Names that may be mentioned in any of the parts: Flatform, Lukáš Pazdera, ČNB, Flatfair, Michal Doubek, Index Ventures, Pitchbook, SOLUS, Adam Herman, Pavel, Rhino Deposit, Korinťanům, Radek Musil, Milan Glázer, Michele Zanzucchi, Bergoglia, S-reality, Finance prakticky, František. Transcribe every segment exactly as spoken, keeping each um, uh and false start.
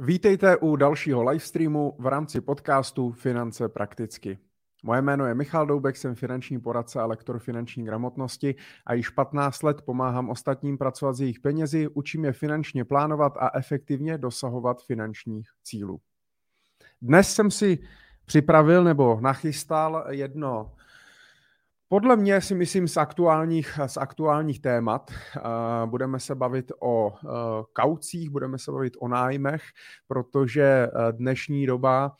Vítejte u dalšího livestreamu v rámci podcastu Finance prakticky. Moje jméno je Michal Doubek, jsem finanční poradce a lektor finanční gramotnosti a již patnáct let pomáhám ostatním pracovat s jejich penězi, učím je finančně plánovat a efektivně dosahovat finančních cílů. Dnes jsem si připravil nebo nachystal jedno, podle mě si myslím z aktuálních, z aktuálních témat. Budeme se bavit o kaucích, budeme se bavit o nájmech, protože dnešní doba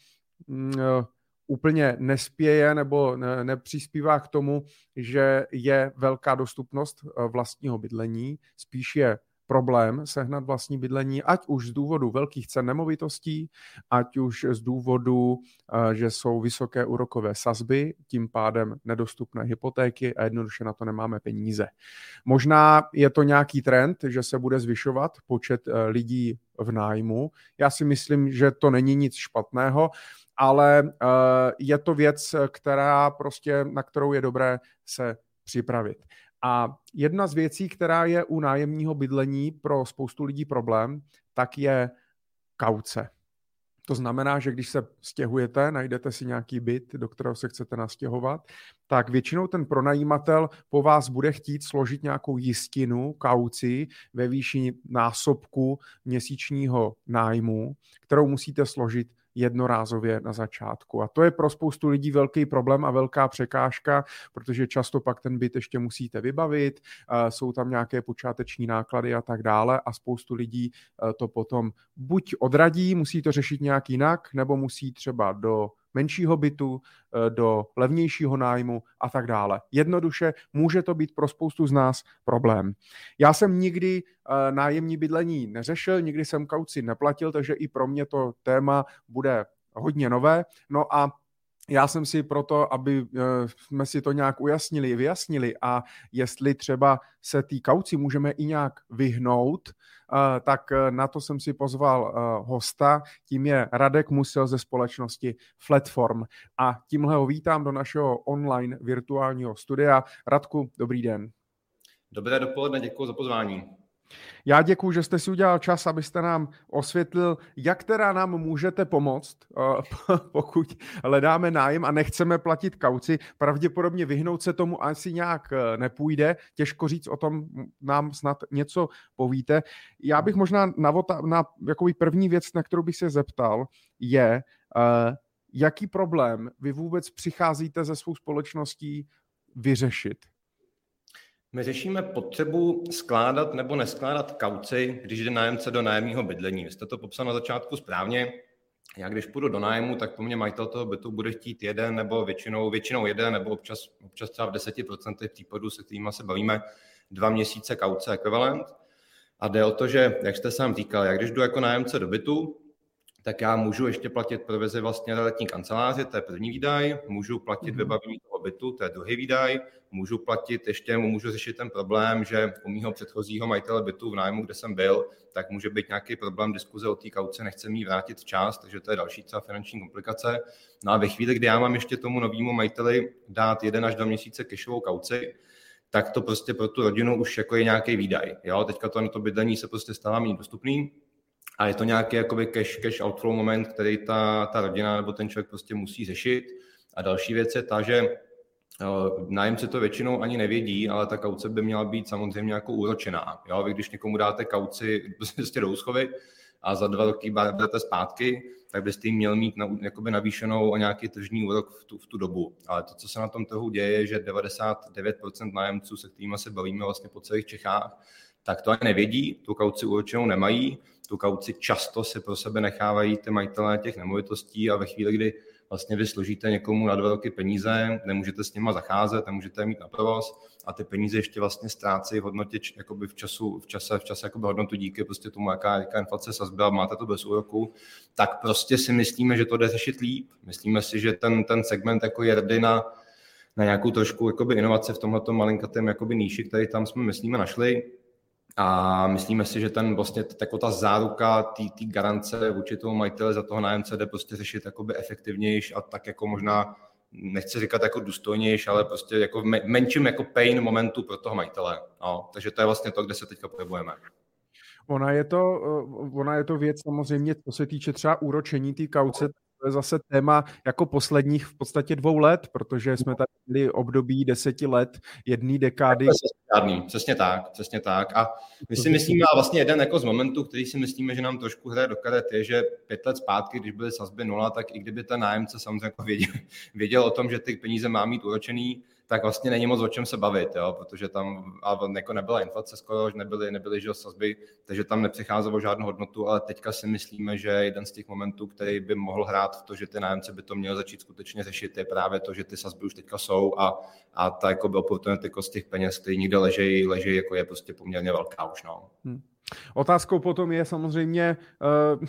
úplně nespěje nebo nepřispívá k tomu, že je velká dostupnost vlastního bydlení, spíš je problém sehnat vlastní bydlení, ať už z důvodu velkých cen nemovitostí, ať už z důvodu, že jsou vysoké úrokové sazby, tím pádem nedostupné hypotéky a jednoduše na to nemáme peníze. Možná je to nějaký trend, že se bude zvyšovat počet lidí v nájmu. Já si myslím, že to není nic špatného, ale je to věc, která prostě, na kterou je dobré se připravit. A jedna z věcí, která je u nájemního bydlení pro spoustu lidí problém, tak je kauce. To znamená, že když se stěhujete, najdete si nějaký byt, do kterého se chcete nastěhovat, tak většinou ten pronajímatel po vás bude chtít složit nějakou jistinu, kauci ve výši násobku měsíčního nájmu, kterou musíte složit jednorázově na začátku. A to je pro spoustu lidí velký problém a velká překážka, protože často pak ten byt ještě musíte vybavit, jsou tam nějaké počáteční náklady a tak dále a spoustu lidí to potom buď odradí, musí to řešit nějak jinak, nebo musí třeba do menšího bytu, do levnějšího nájmu a tak dále. Jednoduše může to být pro spoustu z nás problém. Já jsem nikdy nájemní bydlení neřešil, nikdy jsem kauci neplatil, takže i pro mě to téma bude hodně nové. No a já jsem si proto, aby jsme si to nějak ujasnili, vyjasnili a jestli třeba se té kauci můžeme i nějak vyhnout, tak na to jsem si pozval hosta, tím je Radek Musil ze společnosti Flatform. A tímhle ho vítám do našeho online virtuálního studia. Radku, dobrý den. Dobré dopoledne, děkuji za pozvání. Já děkuji, že jste si udělal čas, abyste nám osvětlil, jak teda nám můžete pomoct, pokud hledáme nájem a nechceme platit kauci. Pravděpodobně vyhnout se tomu asi nějak nepůjde. Těžko říct, o tom nám snad něco povíte. Já bych možná na, na jakou první věc, na kterou bych se zeptal, je, jaký problém vy vůbec přicházíte ze svou společností vyřešit? My řešíme potřebu skládat nebo neskládat kauci, když jde nájemce do nájemního bydlení. Vy jste to popsal na začátku správně. Já když půjdu do nájmu, tak po mně majitel toho bytu bude chtít jeden nebo většinou, většinou jeden nebo občas, občas třeba v deset procent případů, se kterými se bavíme, dva měsíce kauce ekvivalent. A jde o to, že, jak jste sám říkal, já když jdu jako nájemce do bytu, tak já můžu ještě platit provizi vlastně na letní kanceláři, to je první výdaj, můžu platit vybavení toho bytu, to je druhý výdaj, můžu platit ještě, můžu řešit ten problém, že u mýho předchozího majitele bytu v nájmu, kde jsem byl, tak může být nějaký problém diskuze o té kauci, nechce mi vrátit včas, takže to je další třeba finanční komplikace. No a ve chvíli, kdy já mám ještě tomu novému majiteli dát jeden až dva měsíce cashovou kauci, tak to prostě pro tu rodinu už jako je nějaký výdaj. Jo, teďka to na to bydlení se prostě stává méně dostupný. A je to nějaký jakoby cash, cash outflow moment, který ta, ta rodina nebo ten člověk prostě musí řešit. A další věc je ta, že uh, nájemci to většinou ani nevědí, ale ta kauce by měla být samozřejmě jako úročená. Jo? Vy když někomu dáte kauci prostě do úschovy a za dva roky berete zpátky, tak byste jim měl mít na, jakoby navýšenou o nějaký tržní úrok v tu, v tu dobu. Ale to, co se na tom trhu děje, je, že devadesát devět procent nájemců, se kterými se bavíme vlastně po celých Čechách, tak to ani nevědí, tu kauci úročenou nemají, tu kauci často si pro sebe nechávají ty majitelé těch nemovitostí a ve chvíli, kdy vlastně vy složíte někomu na dva roky peníze, nemůžete s nima zacházet, nemůžete je mít na provoz a ty peníze ještě vlastně ztrácejí v hodnotě jakoby v, času, v čase, v čase jakoby hodnotu díky prostě tomu, jaká, jaká inflace sazba, máte to bez úroku, tak prostě si myslíme, že to jde řešit líp. Myslíme si, že ten, ten segment jako je rdy na, na nějakou trošku jakoby inovace v tomhletom malinkatém jakoby níši, který tam jsme myslíme našli. A myslíme si, že ten vlastně jako ta záruka, ty garance vůči tomu majitele za toho nájemce jde prostě řešit jakoby efektivnější a tak jako možná, nechci říkat jako důstojnější, ale prostě jako v menším jako pain momentu pro toho majitele. No, takže to je vlastně to, kde se teďka pohybujeme. Ona je to, ona je to věc samozřejmě, co se týče třeba úročení té kauce, to je zase téma jako posledních v podstatě dvou let, protože jsme tady měli období deseti let, jedné dekády. Žádný, přesně tak, přesně tak. A my si myslíme, a vlastně jeden jako z momentů, který si myslíme, že nám trošku hraje do karet, je, že pět let zpátky, když byly sazby nula, tak i kdyby ten nájemce samozřejmě jako věděl, věděl o tom, že ty peníze má mít úročený, tak vlastně není moc o čem se bavit, jo? Protože tam jako nebyla inflace skoro, nebyly, nebyly že sazby, takže tam nepřicházelo žádnou hodnotu, ale teďka si myslíme, že jeden z těch momentů, který by mohl hrát v to, že ty nájemce by to měl začít skutečně řešit, je právě to, že ty sazby už teďka jsou a, a ta jako oportunita z těch peněz, který nikde ležejí, ležejí, jako je prostě poměrně velká už. No. Hmm. Otázkou potom je samozřejmě... Uh...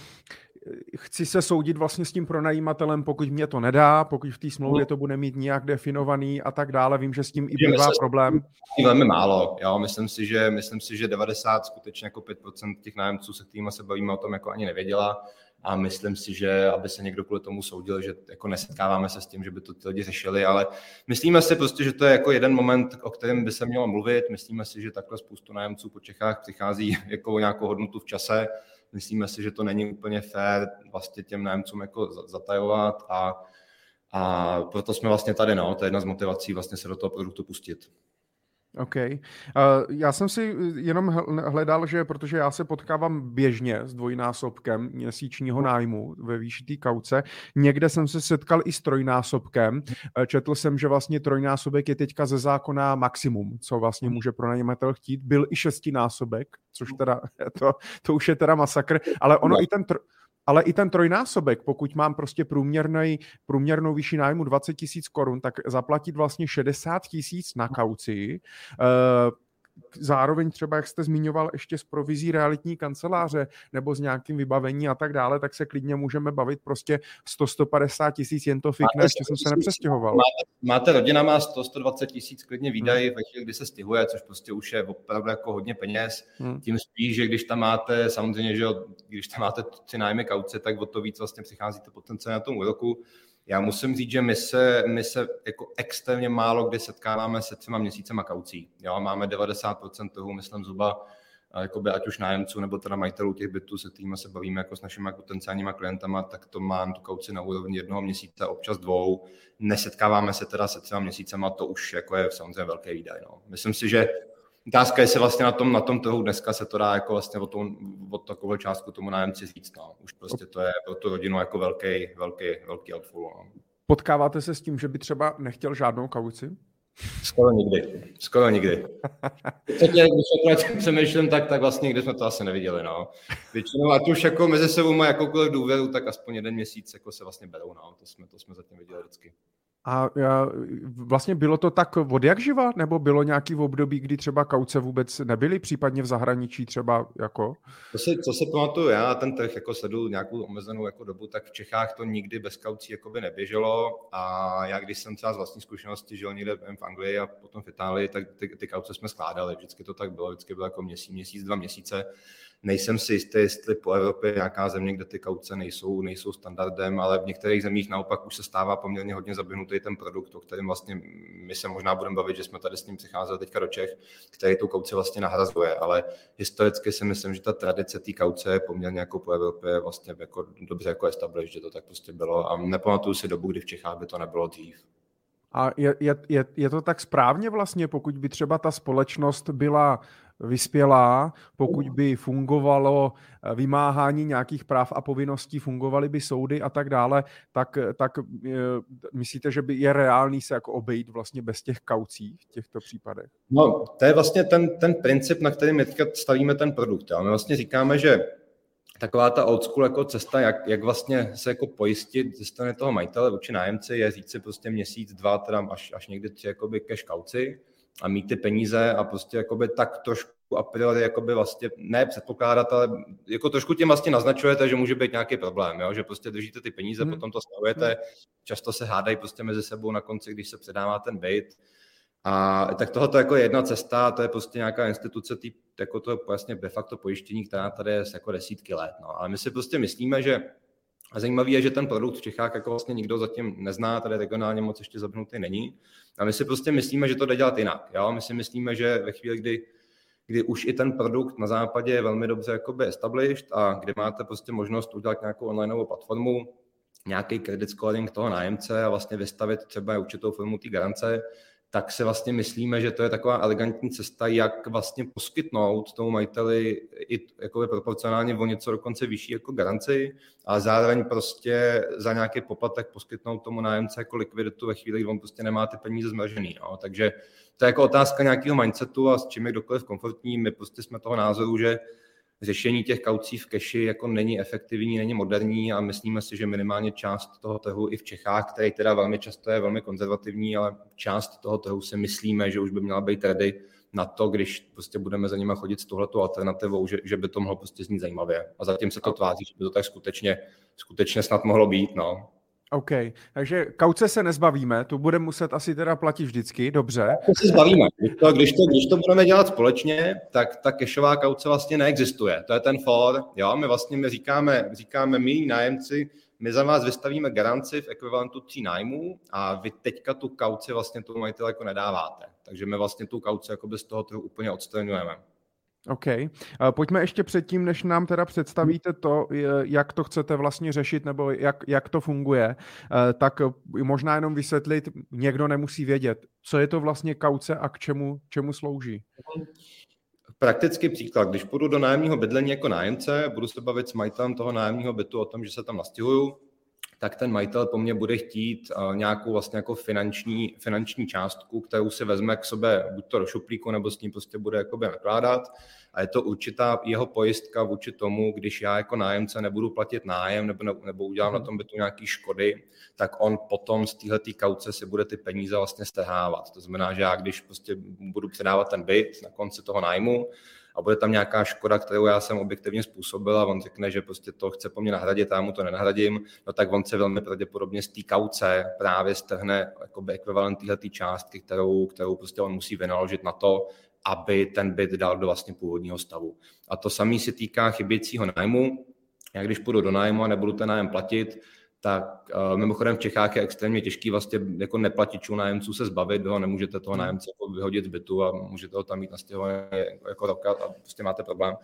Chci se soudit vlastně s tím pronajímatelem, pokud mě to nedá, pokud v té smlouvě to bude mít nějak definovaný a tak dále. Vím, že s tím i bývá problém. Velmi málo. Jo. Myslím si, že, myslím si, že devadesát skutečně jako pět procent těch nájemců, se kterými se bavíme, o tom jako ani nevěděla. A myslím si, že aby se někdo kvůli tomu soudil, že jako nesetkáváme se s tím, že by to ty lidi řešili, ale myslíme si prostě, že to je jako jeden moment, o kterém by se mělo mluvit. Myslíme si, že takhle spoustu nájemců po Čechách přichází jako nějakou hodnotu v čase. Myslíme si, že to není úplně fér vlastně těm nájemcům jako zatajovat a, a proto jsme vlastně tady, no, to je jedna z motivací vlastně se do toho produktu pustit. OK. Já jsem si jenom hledal, že protože já se potkávám běžně s dvojnásobkem měsíčního nájmu ve výši té kauce. Někde jsem se setkal i s trojnásobkem. Četl jsem, že vlastně trojnásobek je teďka ze zákona maximum, co vlastně může pronajímatel chtít. Byl i šestinásobek, což teda to, to už je teda masakr, ale ono no. i ten... Tr- Ale i ten trojnásobek, pokud mám prostě průměrný, průměrnou výši nájmu dvacet tisíc korun, tak zaplatit vlastně šedesát tisíc na kauci. Zároveň třeba, jak jste zmiňoval, ještě s provizí realitní kanceláře nebo s nějakým vybavení a tak dále, tak se klidně můžeme bavit prostě sto až sto padesát tisíc, jen to fikne, ještě jsem se nepřestěhoval. Máte, máte rodina má sto až sto dvacet tisíc klidně výdají, hmm. ve chvíli, kdy se stěhuje, což prostě už je opravdu jako hodně peněz. Hmm. Tím spíš, že když tam máte, samozřejmě, že když tam máte tři nájmy kauce, tak o to víc vlastně přicházíte potenciálně na tom úroku. Já musím říct, že my se, my se jako extrémně málo kdy setkáváme se třema měsícema kaucí. Jo, máme devadesát procent toho, myslím, zhruba, jakoby, ať už nájemců nebo teda majitelů těch bytů, se kterými se bavíme jako s našimi potenciálníma klientama, tak to mám tu kauci na úrovni jednoho měsíce, občas dvou. Nesetkáváme se teda se třema měsícema, to už jako je samozřejmě velký výdaj. No. Myslím si, že otázka je, se vlastně na tom, na tom trhu dneska se to dá jako vlastně od, od takovou částku tomu nájemci říct. No. Už prostě to je pro tu rodinu jako velký, velký, velký outflow. No. Potkáváte se s tím, že by třeba nechtěl žádnou kauci? Skoro nikdy. Skoro nikdy. Předtím, když se přemýšlím, tak, tak vlastně nikdy jsme to asi neviděli. No. Většinou, a to už jako mezi sebou má jakoukoliv důvěru, tak aspoň jeden měsíc jako se vlastně berou. No. To jsme, to jsme zatím viděli vždycky. A vlastně bylo to tak od jak živa, nebo bylo nějaký v období, kdy třeba kauce vůbec nebyly, případně v zahraničí třeba jako? To se, co se pamatuju já, ten trh jako sledu nějakou omezenou jako dobu, tak v Čechách to nikdy bez kaucí jakoby neběželo a já když jsem třeba z vlastní zkušenosti žil někde v Anglii a potom v Itálii, tak ty, ty kauce jsme skládali, vždycky to tak bylo, vždycky bylo jako měsíc, měsíc, dva měsíce. Nejsem si jistý, jestli po Evropě nějaká země, kde ty kauce nejsou, nejsou standardem, ale v některých zemích naopak už se stává poměrně hodně zaběhnutý ten produkt, o kterém vlastně my se možná budeme bavit, že jsme tady s ním přicházeli teďka do Čech, který tu kauci vlastně nahrazuje, ale historicky si myslím, že ta tradice té kauce je poměrně jako po Evropě vlastně jako dobře jako established, že to tak prostě bylo a nepamatuju si dobu, kdy v Čechách by to nebylo dřív. A je, je, je to tak správně vlastně, pokud by třeba ta společnost byla vyspělá, pokud by fungovalo vymáhání nějakých práv a povinností, fungovaly by soudy a tak dále, tak, tak myslíte, že by je reálný se jako obejít vlastně bez těch kaucí v těchto případech? No, to je vlastně ten, ten princip, na kterým teďka stavíme ten produkt. A my vlastně říkáme, že taková ta old school jako cesta, jak, jak vlastně se jako pojistit ze strany toho majitele vůči nájemci, je říct si prostě měsíc, dva, teda až, až někdy tři jakoby cash kauci a mít ty peníze a prostě jakoby tak trošku a priori jakoby vlastně ne předpokládat, ale jako trošku tím vlastně naznačujete, že může být nějaký problém, jo? Že prostě držíte ty peníze, hmm. potom to stavujete, hmm. často se hádají prostě mezi sebou na konci, když se předává ten byt. A tak tohle jako je jedna cesta, to je prostě nějaká instituce typ, jako to vlastně de facto pojištění, která tady je jako desítky let. No. Ale my si prostě myslíme, že a zajímavé je, že ten produkt v Čechách jako vlastně nikdo zatím nezná, tady regionálně moc ještě zaběhnutý není. A my si prostě myslíme, že to jde dělat jinak. Jo? My si myslíme, že ve chvíli, kdy kdy už i ten produkt na západě je velmi dobře jakoby established a kdy máte prostě možnost udělat nějakou onlineovou platformu, nějaký credit scoring toho nájemce a vlastně vystavit třeba určitou formu té garance, tak si vlastně myslíme, že to je taková elegantní cesta, jak vlastně poskytnout tomu majiteli i jakoby proporcionálně o něco dokonce vyšší jako garanci a zároveň prostě za nějaký poplatek poskytnout tomu nájemce jako likviditu ve chvíli, kdy on prostě nemá ty peníze zmražený. No. Takže to je jako otázka nějakého mindsetu a s čím je kdokoliv komfortní. My prostě jsme toho názoru, že řešení těch kaucí v keši jako není efektivní, není moderní a myslíme si, že minimálně část toho trhu i v Čechách, který teda velmi často je velmi konzervativní, ale část toho trhu si myslíme, že už by měla být ready na to, když prostě budeme za nima chodit s tuhletou alternativou, že, že by to mohlo prostě znít zajímavě. A zatím se to tváří, že by to tak skutečně, skutečně snad mohlo být, no. OK, takže kauce se nezbavíme, tu budeme muset asi teda platit vždycky, dobře. To se zbavíme. Když to, když to, když to budeme dělat společně, tak ta cashová kauce vlastně neexistuje. To je ten for, jo, my vlastně my říkáme, říkáme my nájemci, my za vás vystavíme garanci v ekvivalentu tří nájmů a vy teďka tu kauci vlastně tomu majiteli jako nedáváte. Takže my vlastně tu kauci jako z toho trhu úplně odstraňujeme. OK. Pojďme ještě předtím, než nám teda představíte to, jak to chcete vlastně řešit nebo jak, jak to funguje, tak možná jenom vysvětlit, někdo nemusí vědět, co je to vlastně kauce a k čemu, čemu slouží. Praktický příklad, když půjdu do nájemního bydlení jako nájemce, budu se bavit s majitelem toho nájemního bytu o tom, že se tam nastěhuju, tak ten majitel po mně bude chtít nějakou vlastně jako finanční, finanční částku, kterou si vezme k sobě buď to do šuplíku, nebo s ním prostě bude jakoby nakládat. A je to určitá jeho pojistka vůči tomu, když já jako nájemce nebudu platit nájem nebo, ne, nebo udělám na tom bytu nějaký škody, tak on potom z téhletý kauce si bude ty peníze vlastně strhávat. To znamená, že já když prostě budu předávat ten byt na konci toho nájmu, a bude tam nějaká škoda, kterou já jsem objektivně způsobil a on řekne, že prostě to chce po mně nahradit a já mu to nenahradím, no tak on se velmi pravděpodobně z té kauce právě strhne jakoby ekvivalent téhletý částky, kterou, kterou prostě on musí vynaložit na to, aby ten byt dal do vlastně původního stavu. A to samé se týká chybějícího nájmu. Já když půjdu do nájmu a nebudu ten nájem platit, tak uh, mimochodem v Čechách je extrémně těžký vlastně jako neplatičů nájemců se zbavit, jo? Nemůžete toho nájemce vyhodit z bytu a můžete ho tam mít nastěhovaný jako roka a prostě máte problém.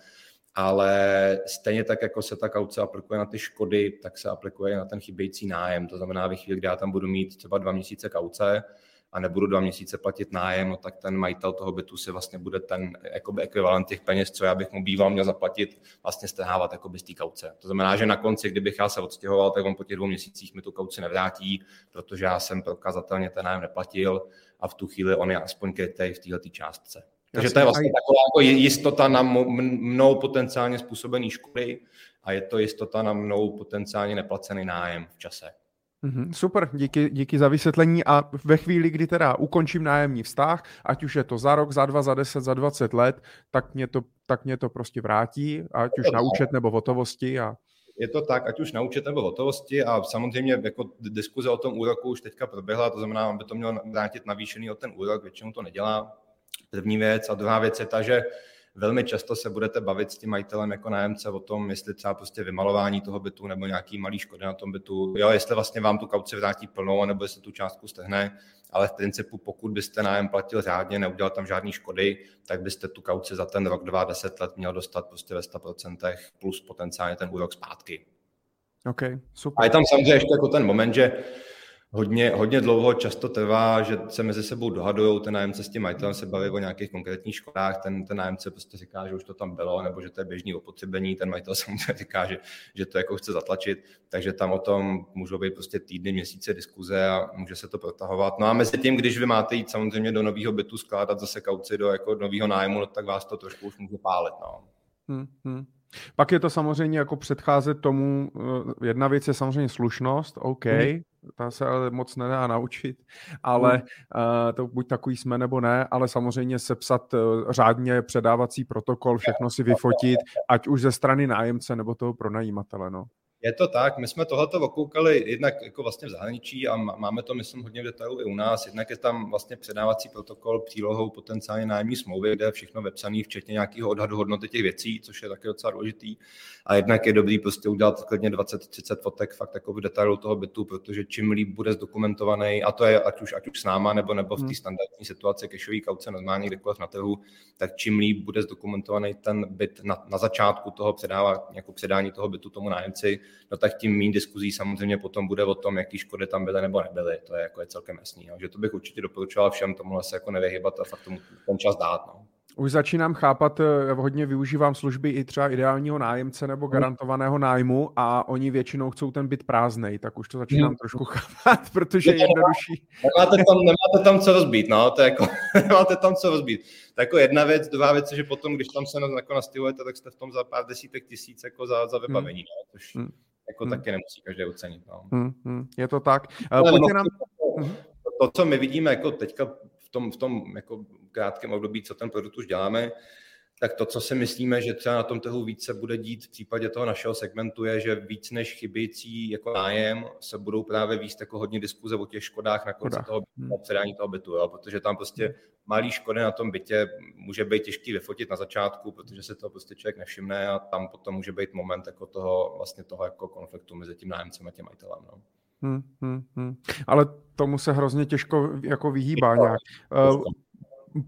Ale stejně tak, jako se ta kauce aplikuje na ty škody, tak se aplikuje na ten chybějící nájem. To znamená, ve chvíli, kdy já tam budu mít třeba dva měsíce kauce a nebudu dva měsíce platit nájem, no tak ten majitel toho bytu si vlastně bude ten jakoby ekvivalent těch peněz, co já bych mu býval měl zaplatit, vlastně strhávat jakoby z té kauce. To znamená, že na konci, kdybych já se odstěhoval, tak on po těch dvou měsících mi tu kauci nevrátí, protože já jsem prokazatelně ten nájem neplatil a v tu chvíli on je aspoň krytej v této částce. Takže to je vlastně taková jako jistota na mnou potenciálně způsobený škody a je to jistota na mnou potenciálně neplacený nájem v čase. Super, díky, díky za vysvětlení a ve chvíli, kdy teda ukončím nájemní vztah, ať už je to za rok, za dva, za deset, za dvacet let, tak mě to, tak mě to prostě vrátí, ať už na účet nebo v hotovosti. A... Je to tak, ať už na účet nebo v hotovosti a samozřejmě jako diskuze o tom úroku už teďka proběhla, to znamená, aby to mělo vrátit navýšený o ten úrok, většinou to nedělá, první věc a druhá věc je ta, že velmi často se budete bavit s tím majitelem jako nájemce o tom, jestli třeba prostě vymalování toho bytu nebo nějaký malý škody na tom bytu, jo, jestli vlastně vám tu kauci vrátí plnou, nebo jestli tu částku strhne, ale v principu pokud byste nájem platil řádně, neudělal tam žádný škody, tak byste tu kauci za ten rok, dva, deset let měl dostat prostě ve sto procent plus potenciálně ten úrok zpátky. Okay, super. A je tam samozřejmě ještě jako ten moment, že Hodně, hodně dlouho často trvá, že se mezi sebou dohadují, ten nájemce s tím majitelem se baví o nějakých konkrétních škodách, ten, ten nájemce prostě říká, že už to tam bylo, nebo že to je běžný opotřebení, ten majitel samozřejmě říká, že, že to jako chce zatlačit, takže tam o tom můžou být prostě týdny, měsíce diskuze a může se to protahovat. No a mezi tím, když vy máte jít samozřejmě do nového bytu skládat zase kauci do jako nového nájmu, no, tak vás to trošku už může pálit. No. Hmm, hmm. Pak je to samozřejmě jako předcházet tomu, jedna věc je samozřejmě slušnost, OK, hmm. ta se ale moc nedá naučit, ale hmm. uh, to buď takový jsme nebo ne, ale samozřejmě sepsat uh, řádně předávací protokol, všechno si vyfotit, ať už ze strany nájemce nebo toho pronajímatele, no. Je to tak, my jsme tohleto okoukali jednak jako vlastně v zahraničí a máme to, myslím, hodně v detailu i u nás. Jednak je tam vlastně předávací protokol přílohou potenciálně nájemní smlouvy, kde je všechno vepsané, včetně nějakého odhadu hodnoty těch věcí, což je taky docela důležitý. A jednak je dobrý prostě udělat klidně dvacet třicet fotek fakt jako v detailu toho bytu, protože čím líp bude zdokumentovaný, a to je ať už, ať už s náma, nebo, nebo v té standardní situaci cashové kauce normálně kdekoliv na trhu, tak čím líp bude zdokumentovaný ten byt na, na začátku toho předává, jako předání toho bytu tomu nájemci, no tak tím méně diskuzí samozřejmě potom bude o tom, jaký škody tam byly nebo nebyly. To je jako je celkem jasný. Jo. Že to bych určitě doporučoval všem, tomuhle se jako nevyhybat a fakt tomu ten čas dát. No. Už začínám chápat, hodně využívám služby i třeba ideálního nájemce nebo garantovaného nájmu a oni většinou chcou ten byt prázdnej, tak už to začínám no. trošku chápat, protože je jednodušší. Nemáte tam, nemáte tam co rozbít, no, to je jako, nemáte tam co rozbít. To je jako jedna věc, druhá věc, že potom, když tam se jako nastylujete, tak jste v tom za pár desítek tisíc jako za, za vybavení, hmm. no, což hmm. jako hmm. taky nemusí každý ocenit, no. Hmm. Je to tak. Pojďte nám... To, co my vidíme jako teďka v tom, v tom jako krátkém období, co ten produkt už děláme, tak to, co si myslíme, že třeba na tom trhu více bude dít v případě toho našeho segmentu, je, že víc než chybějící jako nájem se budou právě víc jako hodně diskuze o těch škodách na konci toho bytu, předání toho bytu, jo? Protože tam prostě malý škody na tom bytě může být těžký vyfotit na začátku, protože se to prostě člověk nevšimne a tam potom může být moment jako toho, vlastně toho jako konfliktu mezi tím nájemcem a těm majitelem. No? Hmm, hmm, hmm. Ale tomu se hrozně těžko jako vyhýbá nějak. Uh,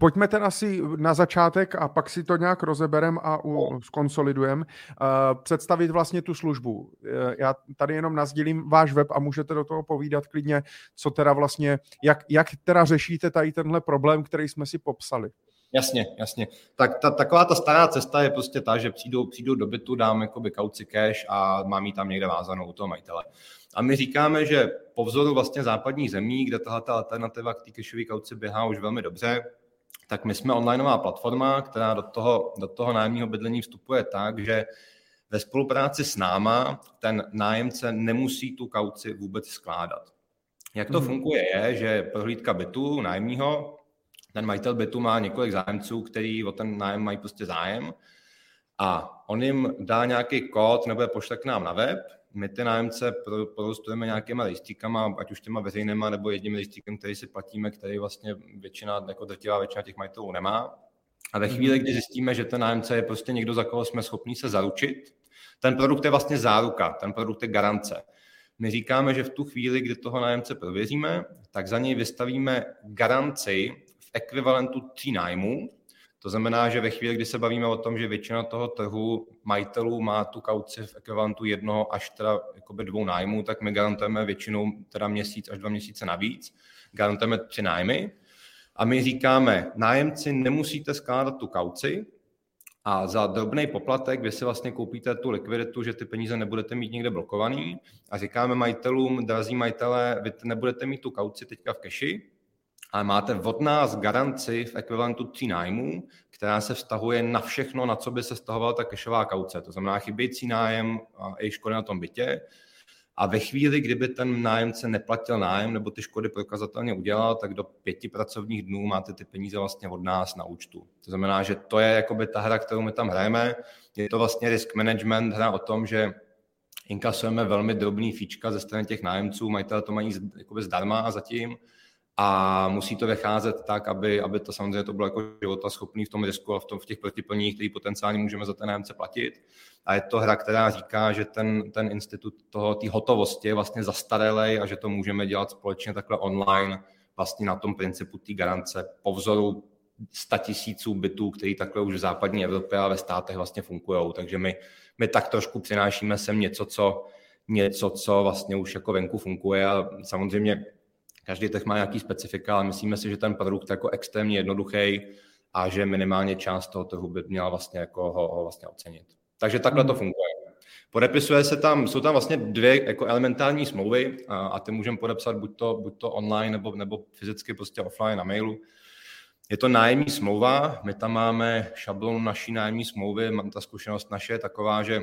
pojďme teda si na začátek a pak si to nějak rozeberem a skonsolidujeme. Uh, představit vlastně tu službu. Uh, já tady jenom nasdělím váš web a můžete do toho povídat klidně, co teda vlastně, jak, jak teda řešíte tady tenhle problém, který jsme si popsali. Jasně, jasně. Tak ta, taková ta stará cesta je prostě ta, že přijdou, přijdou do bytu, dám jakoby kauci cash a mám ji tam někde vázanou u toho majitele. A my říkáme, že po vzoru vlastně západních zemí, kde tahle ta alternativa k té cashové kauci běhá už velmi dobře, tak my jsme onlineová platforma, která do toho, do toho nájemního bydlení vstupuje tak, že ve spolupráci s náma ten nájemce nemusí tu kauci vůbec skládat. Jak to mm-hmm. funguje je, že prohlídka bytu nájemního, ten majitel bytu má několik zájemců, který o ten nájem mají prostě zájem a on jim dá nějaký kód nebo je pošle k nám na web. My ty nájemce prolistujeme nějakýma rejstříkama, ať už těma veřejnýma nebo jedním rejstříkem, který si platíme, který vlastně většina, jako drtivá většina těch majitelů nemá. A ve chvíli, kdy zjistíme, že ten nájemce je prostě někdo, za koho jsme schopni se zaručit, ten produkt je vlastně záruka, ten produkt je garance. My říkáme, že v tu chvíli, kdy toho nájemce prověříme, tak za něj vystavíme garanci v ekvivalentu tří nájmů. To znamená, že ve chvíli, kdy se bavíme o tom, že většina toho trhu majitelů má tu kauci v ekvivalentu jednoho až teda jakoby dvou nájmů, tak my garantujeme většinou teda měsíc až dva měsíce navíc. Garantujeme tři nájmy a my říkáme, nájemci nemusíte skládat tu kauci a za drobný poplatek vy si vlastně koupíte tu likviditu, že ty peníze nebudete mít někde blokovaný a říkáme majitelům, drazí majitele, vy nebudete mít tu kauci teďka v keši, ale máte od nás garanci v ekvivalentu tří nájmů, která se vztahuje na všechno, na co by se vztahovala ta cashová kauce. To znamená chybějící nájem a i škody na tom bytě. A ve chvíli, kdyby ten nájemce neplatil nájem nebo ty škody prokazatelně udělal, tak do pěti pracovních dnů máte ty peníze vlastně od nás na účtu. To znamená, že to je jakoby ta hra, kterou my tam hrajeme. Je to vlastně risk management, hra o tom, že inkasujeme velmi drobný fíčka ze strany těch nájemců, majitelé to mají jakoby zdarma a zatím. A musí to vycházet tak, aby, aby to samozřejmě to bylo jako životaschopný v tom risku a v, tom, v těch protiplních, který potenciálně můžeme za ten nájemce platit. A je to hra, která říká, že ten, ten institut toho, té hotovosti je vlastně zastarelej a že to můžeme dělat společně takhle online vlastně na tom principu té garance po vzoru sta tisíců bytů, který takhle už v západní Evropě a ve státech vlastně fungují. Takže my, my tak trošku přinášíme sem něco, co, něco, co vlastně už jako venku funguje a samozřejmě každý trh má nějaký specifika, ale myslíme si, že ten produkt je jako extrémně jednoduchý a že minimálně část toho trhu by měla vlastně jako ho, ho vlastně ocenit. Takže takhle to funguje. Podepisuje se tam, jsou tam vlastně dvě jako elementární smlouvy a, a ty můžeme podepsat buď to, buď to online nebo, nebo fyzicky prostě offline na mailu. Je to nájemní smlouva, my tam máme šablonu naší nájemní smlouvy, ta zkušenost naše je taková, že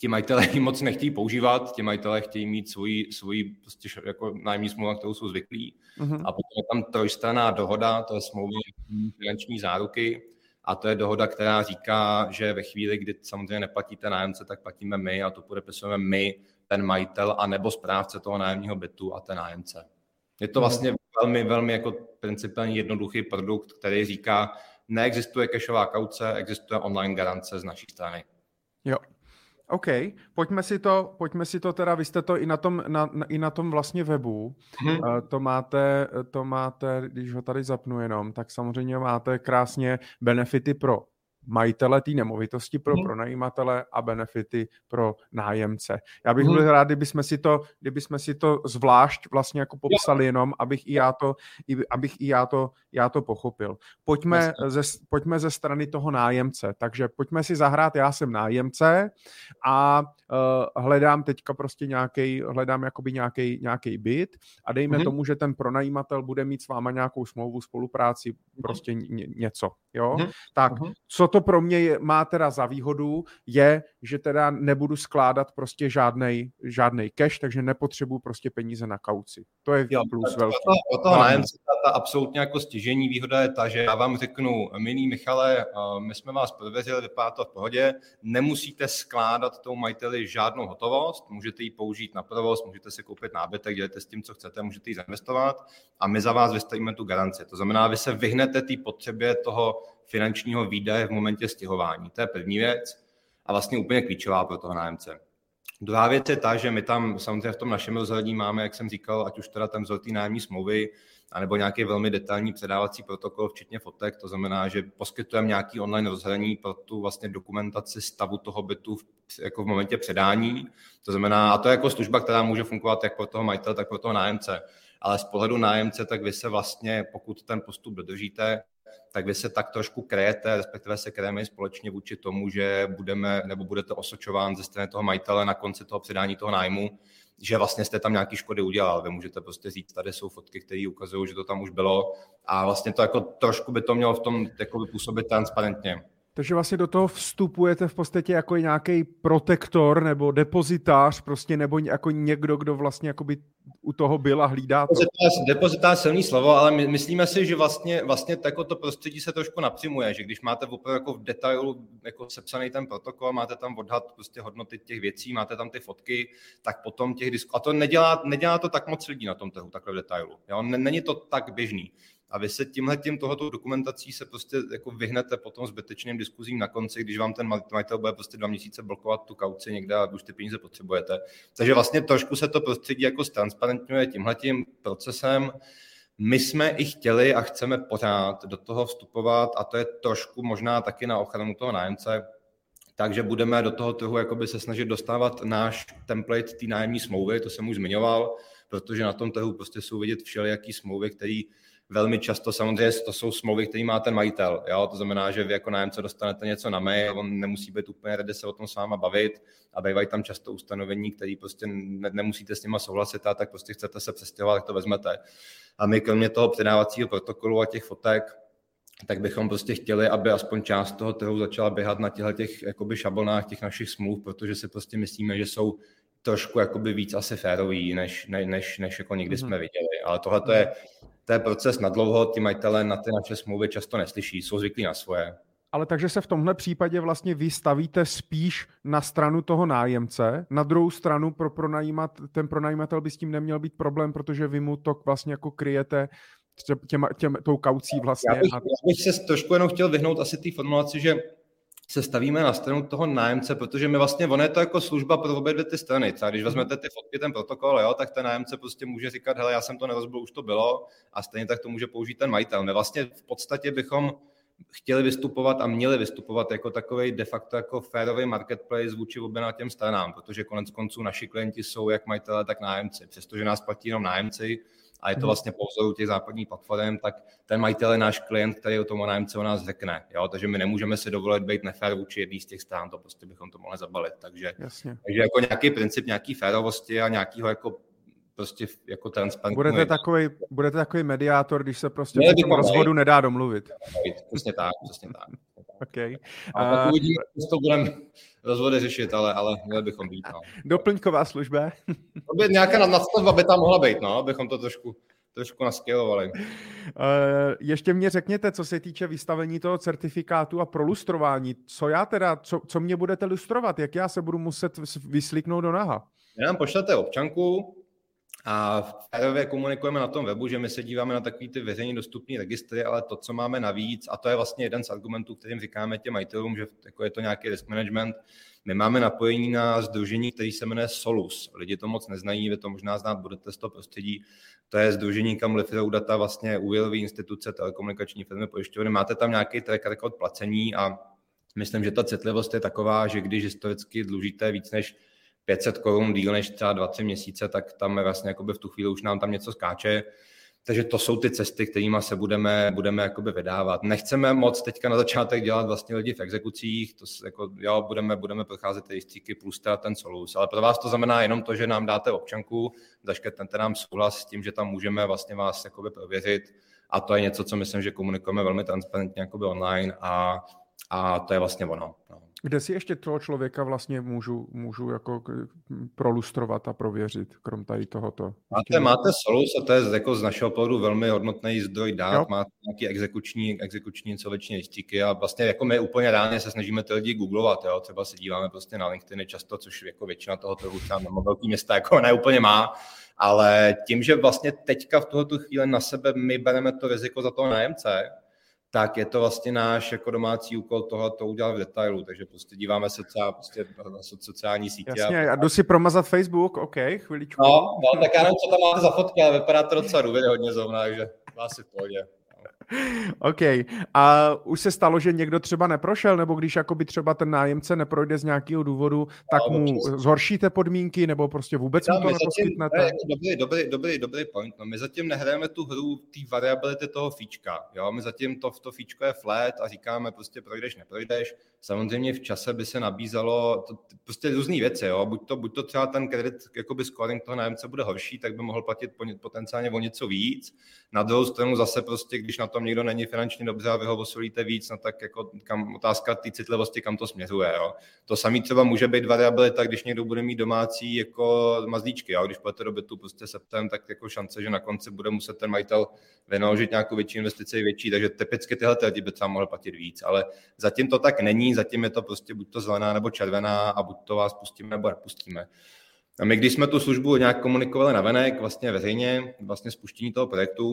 ti majitelé ji moc nechtějí používat, ti majitelé chtějí mít svoji, svoji prostě jako nájemní smlouvu, na kterou jsou zvyklí. Mm-hmm. A potom je tam trojstranná dohoda, to je smlouva finanční záruky a to je dohoda, která říká, že ve chvíli, kdy samozřejmě neplatíte nájemce, tak platíme my a to podepisujeme my ten majitel a nebo správce toho nájemního bytu a ten nájemce. Je to vlastně velmi, velmi jako principiálně jednoduchý produkt, který říká, neexistuje cashová kauce, existuje online garance z naší strany. Jo. OK, pojďme si to, pojďme si to teda, vy jste to i na tom, na, i na tom vlastně webu, hmm. to, máte, to máte, když ho tady zapnu jenom, tak samozřejmě máte krásně benefity pro majitele té nemovitosti, pro hmm. pronajímatele a benefity pro nájemce. Já bych hmm. byl rád, kdybychom si to, kdybychom si to zvlášť vlastně jako popsali jenom, abych i já to, abych i já to, já to pochopil. Pojďme ze, pojďme ze strany toho nájemce, takže pojďme si zahrát, já jsem nájemce a uh, hledám teďka prostě nějaký, hledám jakoby nějaký, nějaký byt a dejme hmm. tomu, že ten pronajímatel bude mít s váma nějakou smlouvu, spolupráci, prostě ně, něco, jo? Hmm. Tak, hmm. co to pro mě je, má teda za výhodu, je, že teda nebudu skládat prostě žádnej, žádnej cash, takže nepotřebuji prostě peníze na kauci. To je jo, plus velký. O toho nájemce ta absolutně jako stěžejní výhoda je ta, že já vám řeknu, milý Michale, my jsme vás prověřili, vypadá to v pohodě, nemusíte skládat tomu majiteli žádnou hotovost, můžete ji použít na provoz, můžete si koupit nábytek, dělejte s tím, co chcete, můžete ji zainvestovat a my za vás vystavíme tu garanci. To znamená, vy se vyhnete té potřebě toho finančního výdaje v momentě stěhování. To je první věc a vlastně úplně klíčová pro toho nájemce. Druhá věc je ta, že my tam samozřejmě v tom našem rozhlední máme, jak jsem říkal, ať už teda ten vzor té nájemní smlouvy, anebo nějaký velmi detailní předávací protokol, včetně fotek, to znamená, že poskytujeme nějaký online rozhraní pro tu vlastně dokumentaci stavu toho bytu v, jako v momentě předání. To znamená, a to je jako služba, která může fungovat jak pro toho majitele, tak pro toho nájemce. Ale z pohledu nájemce, tak vy se vlastně, pokud ten postup dodržíte, tak vy se tak trošku krejete, respektive se krejeme společně vůči tomu, že budeme, nebo budete osočován ze strany toho majitele na konci toho předání toho nájmu, že vlastně jste tam nějaký škody udělal. Vy můžete prostě říct, tady jsou fotky, které ukazují, že to tam už bylo a vlastně to jako trošku by to mělo v tom jako působit transparentně. Takže vlastně do toho vstupujete v podstatě jako nějaký protektor nebo depozitář, prostě nebo jako někdo, kdo vlastně jako by u toho byl a hlídá to. Depozitář silný slovo, ale my, myslíme si, že vlastně, vlastně jako to prostředí se trošku napřimuje, že když máte opravdu jako v detailu jako sepsaný ten protokol, máte tam odhad prostě hodnoty těch věcí, máte tam ty fotky, tak potom těch disků. A to nedělá, nedělá to tak moc lidí na tom trhu, takhle v detailu. Jo? Není to tak běžný. A vy se tímhletím tohoto dokumentací se prostě jako vyhnete potom zbytečným diskuzím na konci, když vám ten majitel bude prostě dva měsíce blokovat tu kauci někde a už ty peníze potřebujete. Takže vlastně trošku se to prostředí jako ztransparentňuje tímhletím procesem. My jsme i chtěli a chceme pořád do toho vstupovat a to je trošku možná taky na ochranu toho nájemce, takže budeme do toho trhu jakoby se snažit dostávat náš template té nájemní smlouvy, to jsem už zmiňoval, protože na tom trhu prostě jsou vidět všelijaký smlouvy, které velmi často samozřejmě to jsou smlouvy, které má ten majitel. Jo? To znamená, že vy jako nájemce dostanete něco na mail, on nemusí být úplně rád se o tom s váma bavit a bývají tam často ustanovení, které prostě ne- nemusíte s nima souhlasit a tak prostě chcete se přestěhovat, tak to vezmete. A my kromě toho předávacího protokolu a těch fotek, tak bychom prostě chtěli, aby aspoň část toho trhu začala běhat na těchto těch jakoby šablonách těch našich smluv, protože si prostě myslíme, že jsou trošku jakoby víc asi férový, než, ne, než, než jako někdy mm-hmm. jsme viděli. Ale tohle to je To je proces nadlouho, ty majitelé na ty naše smlouvy často neslyší, jsou zvyklí na svoje. Ale takže se v tomhle případě vlastně vy stavíte spíš na stranu toho nájemce, na druhou stranu pro pronajímat, ten pronajímatel by s tím neměl být problém, protože vy mu to vlastně jako kryjete těma, těm, tou kaucí vlastně. Já bych, já bych se trošku jenom chtěl vyhnout asi té formulaci, že se stavíme na stranu toho nájemce, protože my vlastně, ono je to jako služba pro obě dvě ty strany. A když vezmete ty fotky, ten protokol, jo, tak ten nájemce prostě může říkat, hele, já jsem to nerozbil, už to bylo a stejně tak to může použít ten majitel. My vlastně v podstatě bychom chtěli vystupovat a měli vystupovat jako takovej de facto jako férový marketplace vůči oběma těm stranám, protože konec konců naši klienti jsou jak majitelé, tak nájemci. Přestože nás platí jenom nájemci a je to vlastně po vzoru těch západních platform, tak ten majitel je náš klient, který o tom nájemce o nás řekne. Jo? Takže my nemůžeme si dovolit být nefér vůči jedný z těch stran, to prostě bychom to mohli zabalit. Takže, takže jako nějaký princip nějaký férovosti a nějakého jako prostě jako transparentní. Budete takový, budete takový mediátor, když se prostě v tom rozvodu nedá domluvit. Přesně tak, přesně tak. Okay. A tak uvidíme, že to budeme rozvody řešit, ale, ale měli bychom být. No. Doplňková služba. To by nějaká nadstavba by tam mohla být, no, abychom to trošku, trošku naskylovali. Ještě mě řekněte, co se týče vystavení toho certifikátu a prolustrování. Co já teda, co, co mě budete lustrovat? Jak já se budu muset vyslíknout do naha? Vy nám pošlete občanku a v Fairově komunikujeme na tom webu, že my se díváme na takový ty veřejně dostupné registry, ale to, co máme navíc, a to je vlastně jeden z argumentů, kterým říkáme těm majitelům, že jako je to nějaký risk management, my máme napojení na sdružení, který se jmenuje SOLUS. Lidi to moc neznají, vy to možná znát budete z toho prostředí. To je sdružení, kam lifrou data vlastně úvěrové instituce, telekomunikační firmy, pojišťovny. Máte tam nějaký track record placení a myslím, že ta citlivost je taková, že když historicky dlužíte víc než pět set korun díl než třeba dva tři měsíce, tak tam vlastně v tu chvíli už nám tam něco skáče. Takže to jsou ty cesty, kterými se budeme, budeme jakoby vydávat. Nechceme moc teďka na začátek dělat vlastně lidi v exekucích, to jako, jo, budeme, budeme procházet ty rejstříky plus teda ten SOLUS, ale pro vás to znamená jenom to, že nám dáte občanku, zaškrtnete nám souhlas s tím, že tam můžeme vlastně vás jakoby prověřit, a to je něco, co myslím, že komunikujeme velmi transparentně jakoby online, a, a to je vlastně ono. No. Kde si ještě toho člověka vlastně můžu, můžu jako prolustrovat a prověřit, krom tady tohoto? Máte, máte SOLUS, a to je jako z našeho pohledu velmi hodnotný zdroj dát, no. Máte nějaké exekuční, exekuční insolvenční rejstříky a vlastně jako my úplně reálně se snažíme ty lidi googlovat, jo? Třeba se díváme prostě na LinkedIny často, což jako většina toho trhu třeba na velký města jako ne úplně má, ale tím, že vlastně teďka v tuto chvíli na sebe my bereme to riziko za toho nájemce, tak je to vlastně náš jako domácí úkol tohle to udělat v detailu, takže prostě díváme se třeba prostě na sociální sítě. Jasně, a, a jdu si promazat Facebook, OK, chviličku. No, no, tak já nevím, co tam máte za fotky, ale vypadá to docela důvěryhodně zrovna, takže vás si v pohodě. OK, a už se stalo, že někdo třeba neprošel, nebo když jakoby třeba ten nájemce neprojde z nějakého důvodu, tak no, mu zhoršíte podmínky, nebo prostě vůbec no, mu to neposkytnete? Ne, dobrý, dobrý, dobrý, dobrý point. No, my zatím nehráme tu hru té variability toho fíčka. Jo? My zatím to, to fíčko je flat a říkáme prostě projdeš, neprojdeš. Samozřejmě v čase by se nabízalo to, prostě různé věci. Jo? Buď, to, buď to třeba ten kredit, jakoby scoring toho nájemce bude horší, tak by mohl platit potenciálně o něco víc. Na druhou stranu zase prostě, když na tom někdo není finančně dobře a vy ho osolíte víc, no tak jako kam, otázka té citlivosti, kam to směřuje. Jo. To samé třeba může být variabilita, když někdo bude mít domácí jako mazlíčky. Jo. Když půjdete do bytu prostě septem, tak jako šance, že na konci bude muset ten majitel vynaložit nějakou větší investici, větší, takže typicky tyhle lidi by třeba mohl platit víc, ale zatím to tak není, zatím je to prostě buď to zelená nebo červená a buď to vás pustíme nebo nepustíme. A my, když jsme tu službu nějak komunikovali navenek, vlastně veřejně, vlastně spuštění toho projektu,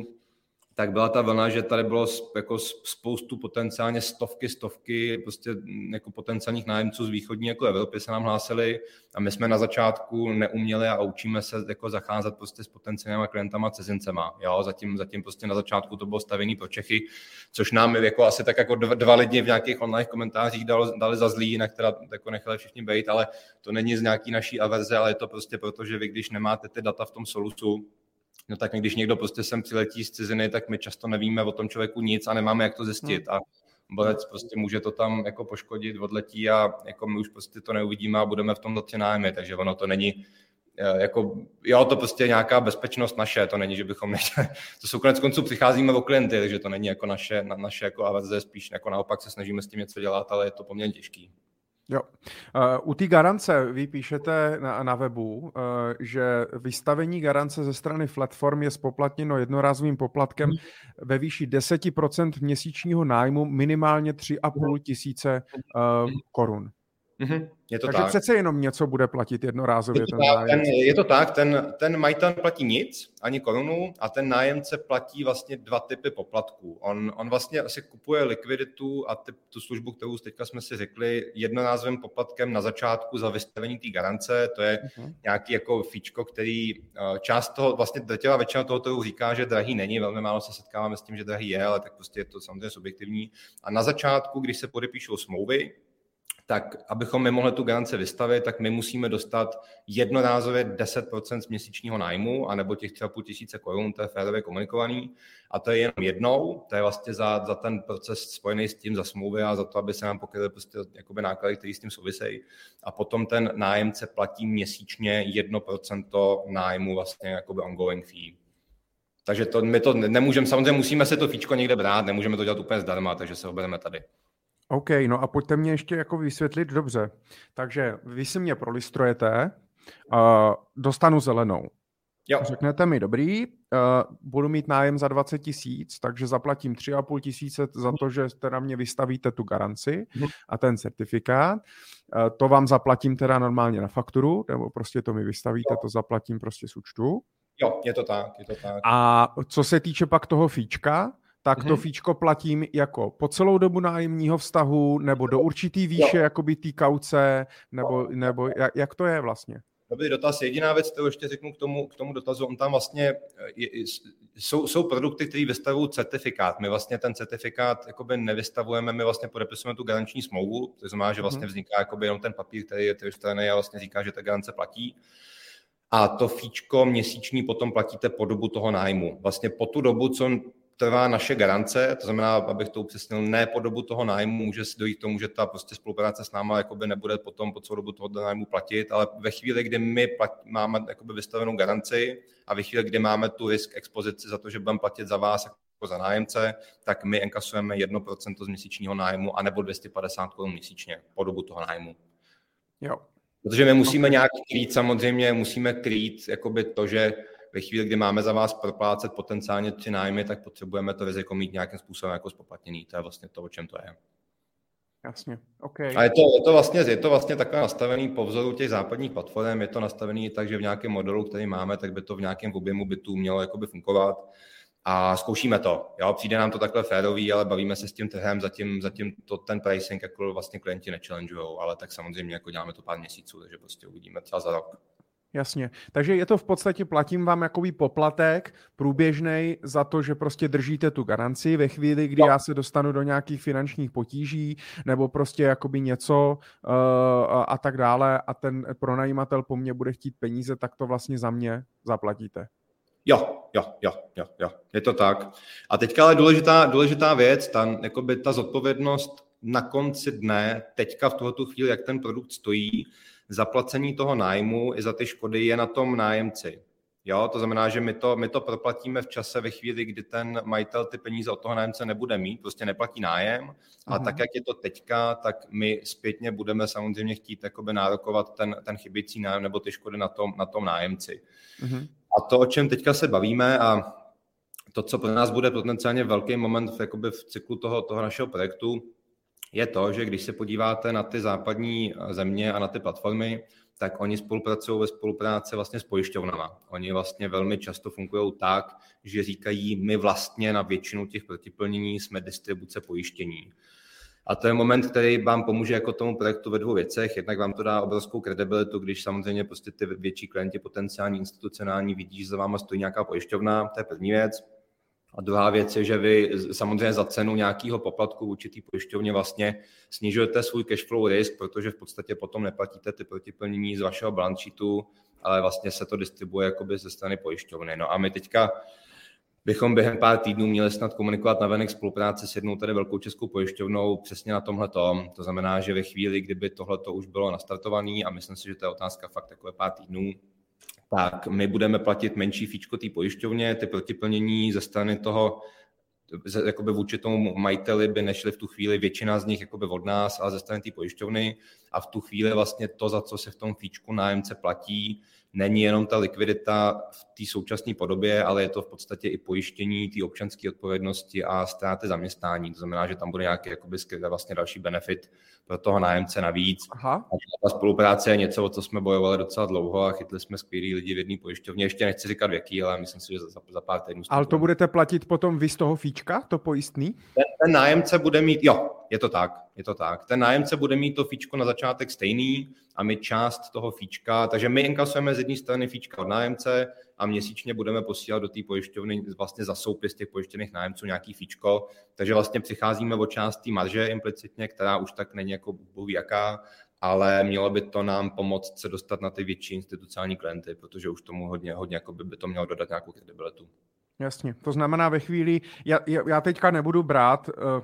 tak byla ta vlna, že tady bylo jako spoustu potenciálně stovky, stovky prostě jako potenciálních nájemců z východní jako Evropy se nám hlásili a my jsme na začátku neuměli a učíme se jako zacházet prostě s potenciálníma klientama cizincema. Jo, zatím, zatím prostě na začátku to bylo stavěný pro Čechy, což nám jako asi tak jako dva, dva lidi v nějakých online komentářích dal, dali za zlý, na která jako nechali všichni bejt, ale to není z nějaký naší averze, ale je to prostě proto, že vy když nemáte ty data v tom SOLUSu, no tak když někdo prostě sem přiletí z ciziny, tak my často nevíme o tom člověku nic a nemáme jak to zjistit a bolec prostě může to tam jako poškodit, odletí a jako my už prostě to neuvidíme a budeme v tom dotě nájmy, takže ono to není jako, jo, to prostě je nějaká bezpečnost naše, to není, že bychom nechtěli, to jsou konec konců přicházíme o klienty, takže to není jako naše, na, naše jako averze, spíš jako naopak se snažíme s tím něco dělat, ale je to poměrně těžký. Jo. Uh, u té garance vy píšete na, na webu, uh, že vystavení garance ze strany Flatform je spoplatněno jednorázovým poplatkem ve výši deset procent měsíčního nájmu minimálně tři a půl tisíce uh, korun. Mm-hmm. Je to takže tak. Přece jenom něco bude platit jednorázově. Je to, ten tak, ten, je to tak, ten, ten majitel platí nic, ani korunu, a ten nájemce platí vlastně dva typy poplatků. On, on vlastně asi kupuje likviditu a typ, tu službu, kterou teďka jsme si řekli, jednorázovým poplatkem na začátku za vystavení té garance, to je mm-hmm. nějaký jako fíčko, který část toho, vlastně drtivá většina toho trhu říká, že drahý není, velmi málo se setkáváme s tím, že drahý je, ale tak prostě je to samozřejmě subjektivní. A na začátku, když se podepíšou smlouvy, tak abychom my mohli tu garanci vystavit, tak my musíme dostat jednorázově deset procent z měsíčního nájmu, anebo těch tři a půl tisíce korun, to je férově komunikovaný. A to je jenom jednou, to je vlastně za, za ten proces spojený s tím, za smlouvy a za to, aby se nám pokryly prostě jakoby náklady, které s tím souvisejí. A potom ten nájemce platí měsíčně jedno procento nájmu vlastně jakoby ongoing fee. Takže to, my to nemůžeme, samozřejmě musíme se to fíčko někde brát, nemůžeme to dělat úplně zdarma, takže se ho bereme tady. OK, no a pojďte mě ještě jako vysvětlit dobře. Takže vy si mě prolistrujete, uh, dostanu zelenou. Jo. Řeknete mi, dobrý, uh, budu mít nájem za dvacet tisíc, takže zaplatím tři a půl tisíce za to, že teda mě vystavíte tu garanci mm. a ten certifikát. Uh, to vám zaplatím teda normálně na fakturu, nebo prostě to mi vystavíte, jo. to zaplatím prostě z účtu. Jo, je to tak, je to tak. A co se týče pak toho fíčka, tak mm. to fíčko platím jako po celou dobu nájemního vztahu, nebo do určitý výše, jo. jakoby tý kauce, nebo, nebo jak, jak to je vlastně? Dobrý dotaz. Jediná věc, kterou ještě řeknu k tomu, k tomu dotazu, on tam vlastně je, jsou, jsou produkty, které vystavují certifikát. My vlastně ten certifikát jakoby nevystavujeme, my vlastně podepisujeme tu garanční smlouvu, to znamená, že vlastně vzniká jakoby jenom ten papír, který je trojstranný a vlastně říká, že ta garance platí. A to fíčko měsíční potom platíte po dobu toho nájmu. Vlastně po tu dobu, co trvá naše garance, to znamená, abych to upřesnil, ne po dobu toho nájmu, může si dojít k tomu, že ta prostě spolupráce s náma jakoby nebude potom po celou dobu toho nájmu platit, ale ve chvíli, kdy my plat, máme jakoby vystavenou garanci a ve chvíli, kdy máme tu risk expozici za to, že budeme platit za vás jako za nájemce, tak my enkasujeme jedno procento z měsíčního nájmu anebo dvě stě padesát korun měsíčně po dobu toho nájmu. Jo. Protože my musíme nějak krýt, samozřejmě musíme krýt jakoby to, že ve chvíli, kdy máme za vás proplácet potenciálně tři nájmy, tak potřebujeme to riziko mít nějakým způsobem jako spoplatněný. To je vlastně to, o čem to je. Jasně, OK. A je to, je to vlastně, je to vlastně takhle nastavený po vzoru těch západních platform, je to nastavený tak, že v nějakém modelu, který máme, tak by to v nějakém objemu bytů mělo jakoby fungovat. A zkoušíme to. Jo? Přijde nám to takhle férový, ale bavíme se s tím trhem, zatím, zatím to, ten pricing jako vlastně klienti nechallengujou, ale tak samozřejmě jako děláme to pár měsíců, takže prostě uvidíme třeba za rok. Jasně. Takže je to v podstatě, platím vám jakoby poplatek průběžnej za to, že prostě držíte tu garanci ve chvíli, kdy no. já se dostanu do nějakých finančních potíží nebo prostě jakoby něco uh, a tak dále a ten pronajímatel po mně bude chtít peníze, tak to vlastně za mě zaplatíte. Jo, jo, jo, jo, jo. Je to tak. A teďka ale důležitá, důležitá věc, ta, jakoby ta zodpovědnost na konci dne, teďka v tuhletu chvíli, jak ten produkt stojí, zaplacení toho nájmu i za ty škody je na tom nájemci. Jo, to znamená, že my to, my to proplatíme v čase ve chvíli, kdy ten majitel ty peníze od toho nájemce nebude mít, prostě neplatí nájem. A mm-hmm. tak, jak je to teďka, tak my zpětně budeme samozřejmě chtít jakoby nárokovat ten, ten chybějící nájem nebo ty škody na tom, na tom nájemci. Mm-hmm. A to, o čem teďka se bavíme a to, co pro nás bude potenciálně velký moment v, jakoby v cyklu toho, toho našeho projektu, je to, že když se podíváte na ty západní země a na ty platformy, tak oni spolupracují ve spolupráci vlastně s pojišťovnama. Oni vlastně velmi často fungují tak, že říkají, my vlastně na většinu těch protiplnění jsme distribuce pojištění. A to je moment, který vám pomůže jako tomu projektu ve dvou věcech. Jednak vám to dá obrovskou kredibilitu, když samozřejmě prostě ty větší klienti, potenciální, institucionální, vidí, že za váma stojí nějaká pojišťovna, to je první věc. A druhá věc je, že vy samozřejmě za cenu nějakého poplatku v určitý pojišťovně vlastně snižujete svůj cashflow risk, protože v podstatě potom neplatíte ty protiplnění z vašeho balance sheetu, ale vlastně se to distribuje jakoby ze strany pojišťovny. No a my teďka bychom během pár týdnů měli snad komunikovat navenek spolupráci s jednou tady velkou českou pojišťovnou přesně na tomhletom. To znamená, že ve chvíli, kdyby tohleto už bylo nastartované, a myslím si, že to je otázka fakt takové pár týdnů, tak my budeme platit menší fíčko té pojišťovně, ty protiplnění ze strany toho, jakoby vůči tomu majiteli by nešly v tu chvíli, většina z nich jakoby od nás, ale ze strany té pojišťovny a v tu chvíli vlastně to, za co se v tom fíčku nájemce platí, není jenom ta likvidita v té současné podobě, ale je to v podstatě i pojištění té občanské odpovědnosti a ztráty zaměstnání. To znamená, že tam bude nějaký jakoby vlastně další benefit pro toho nájemce navíc. Aha. A ta spolupráce je něco, o co jsme bojovali docela dlouho a chytli jsme skvělý lidi v jedné pojišťovně. Ještě nechci říkat věký, ale myslím si, že za, za pár týdnů. Ale to budete platit potom vy z toho fíčka, to pojistný? Ten, ten nájemce bude mít, jo, je to tak. Je to tak. Ten nájemce bude mít to fíčko na začátek stejný a my část toho fíčka, takže my inkasujeme z jedné strany fíčka od nájemce a měsíčně budeme posílat do té pojišťovny vlastně za soupis těch pojištěných nájemců nějaký fíčko, takže vlastně přicházíme o část té marže implicitně, která už tak není jako bohu jaká, ale mělo by to nám pomoct se dostat na ty větší institucionální klienty, protože už tomu hodně, hodně jako by, by to mělo dodat nějakou kredibilitu. Jasně, to znamená ve chvíli, já, já teďka nebudu brát... Uh...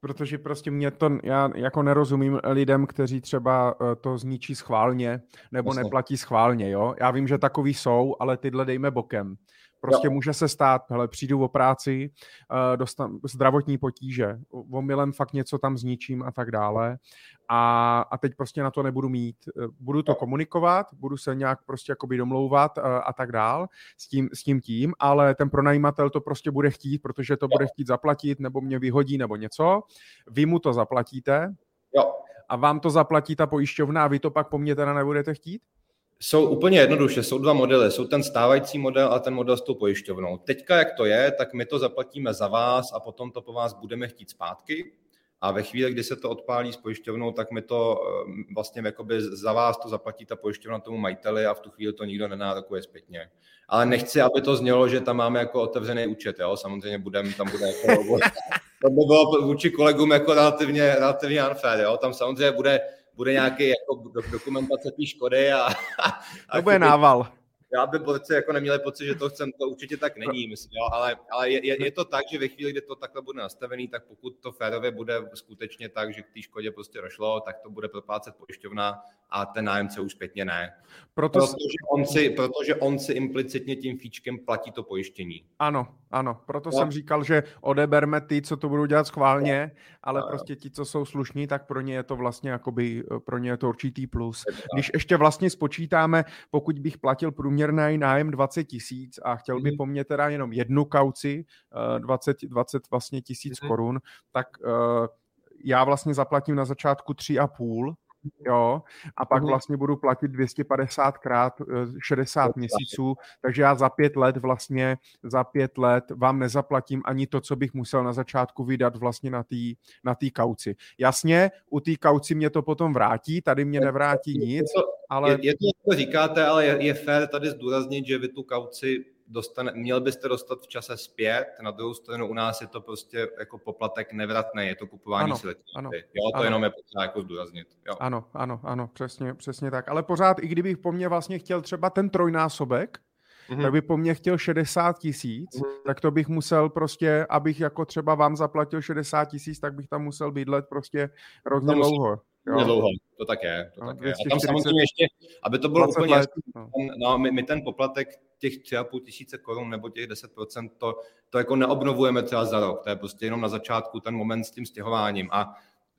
Protože prostě mě to, já jako nerozumím lidem, kteří třeba to zničí schválně nebo Jasně. neplatí schválně, jo. Já vím, že takový jsou, ale tyhle dejme bokem. Prostě jo. Může se stát, hele, přijdu o práci, dostanu zdravotní potíže, omylem fakt něco tam zničím a tak dále. A, a teď prostě na to nebudu mít. Budu to komunikovat, budu se nějak prostě jakoby domlouvat a, a tak dál s tím, s tím tím, ale ten pronajímatel to prostě bude chtít, protože to jo. bude chtít zaplatit, nebo mě vyhodí, nebo něco. Vy mu to zaplatíte jo. a vám to zaplatí ta pojišťovna a vy to pak po mně teda nebudete chtít? Jsou úplně jednoduše, jsou dva modely, jsou ten stávající model a ten model s tou pojišťovnou. Teďka, jak to je, tak my to zaplatíme za vás a potom to po vás budeme chtít zpátky a ve chvíli, kdy se to odpálí s pojišťovnou, tak my to vlastně jakoby za vás to zaplatí ta pojišťovna tomu majiteli a v tu chvíli to nikdo nenárokuje zpětně. Ale nechci, aby to znělo, že tam máme jako otevřený účet, jo, samozřejmě budem, tam bude jako... To by bylo vůči kolegům jako relativně, relativně unfair, jo, tam samozřejmě bude... Bude nějaký jako dokumentace té škody a... a to bude nával. Já bych prostě jako neměl pocit, že to chcem, to určitě tak není, myslím, jo, ale, ale je, je to tak, že ve chvíli, kdy to takhle bude nastavený, tak pokud to férově bude skutečně tak, že k té škodě prostě došlo, tak to bude proplácet pojišťovna a ten nájemce už zpětně ne. Proto... Protože, on si, protože on si implicitně tím fíčkem platí to pojištění. Ano, ano, proto no. jsem říkal, že odeberme ty, co to budou dělat schválně, no. ale no. prostě ti, co jsou slušní, tak pro ně je to vlastně jakoby, pro ně je to určitý plus. Když ještě vlastně spočítáme, pokud bych platil průměr nájem dvacet tisíc a chtěl by po mně teda jenom jednu kauci dvacet, dvacet vlastně tisíc korun, tak uh, já vlastně zaplatím na začátku tři a půl, jo, a pak vlastně budu platit dvě stě padesát krát šedesát měsíců, takže já za pět let vlastně, za pět let vám nezaplatím ani to, co bych musel na začátku vydat vlastně na té na té kauci. Jasně, u té kauci mě to potom vrátí, tady mě nevrátí nic, ale... Je, je to, co říkáte, ale je, je fér tady zdůraznit, že vy tu kauci dostane, měl byste dostat v čase zpět, na druhou stranu u nás je to prostě jako poplatek nevratný, je to kupování si letenky. Jo, to ano. Jenom je potřeba jako zdůraznit. Jo. Ano, ano, ano, přesně, přesně tak. Ale pořád, i kdybych po mně vlastně chtěl třeba ten trojnásobek, mm-hmm. tak by po mně chtěl šedesát tisíc, mm-hmm. tak to bych musel prostě, abych jako třeba vám zaplatil šedesát tisíc, tak bych tam musel bydlet prostě hrozně dlouho. Dlouho, to tak je. To no, tak je. A tam samozřejmě ještě, aby to bylo úplně jasný, no, my, my ten poplatek těch tři a půl tisíce korun nebo těch deset procent, to, to jako neobnovujeme třeba za rok, to je prostě jenom na začátku ten moment s tím stěhováním a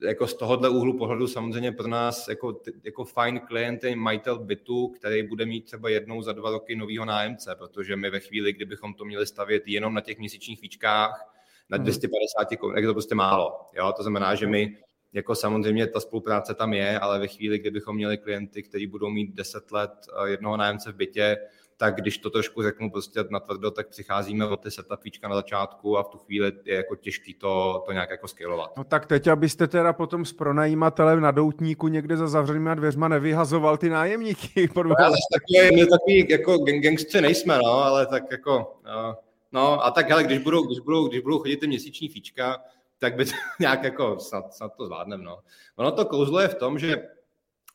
jako z tohohle úhlu pohledu samozřejmě pro nás jako, jako fajn klient je majitel bytu, který bude mít třeba jednou za dva roky novýho nájemce, protože my ve chvíli, kdybychom to měli stavět jenom na těch měsíčních fíčkách, na dvě stě padesát korun, tak to prostě málo, jo, to znamená, že my jako samozřejmě ta spolupráce tam je, ale ve chvíli, kdybychom měli klienty, kteří budou mít deset let jednoho nájemce v bytě, tak když to trošku řeknu prostě natvrdo, tak přicházíme od ty setupíčka na začátku a v tu chvíli je jako těžký to, to nějak jako scalovat. No tak teď, abyste teda potom s pronajímatelem na doutníku někde za zavřenýma dveřma nevyhazoval ty nájemníky. No, ale taky, my takový jako gangstři nejsme, no, ale tak jako, no, no a tak hele, když budou, když budou, když budou chodit ty měsíční fíčka, tak by to nějak jako snad, snad to zvládneme. No. Ono to kouzlo je v tom, že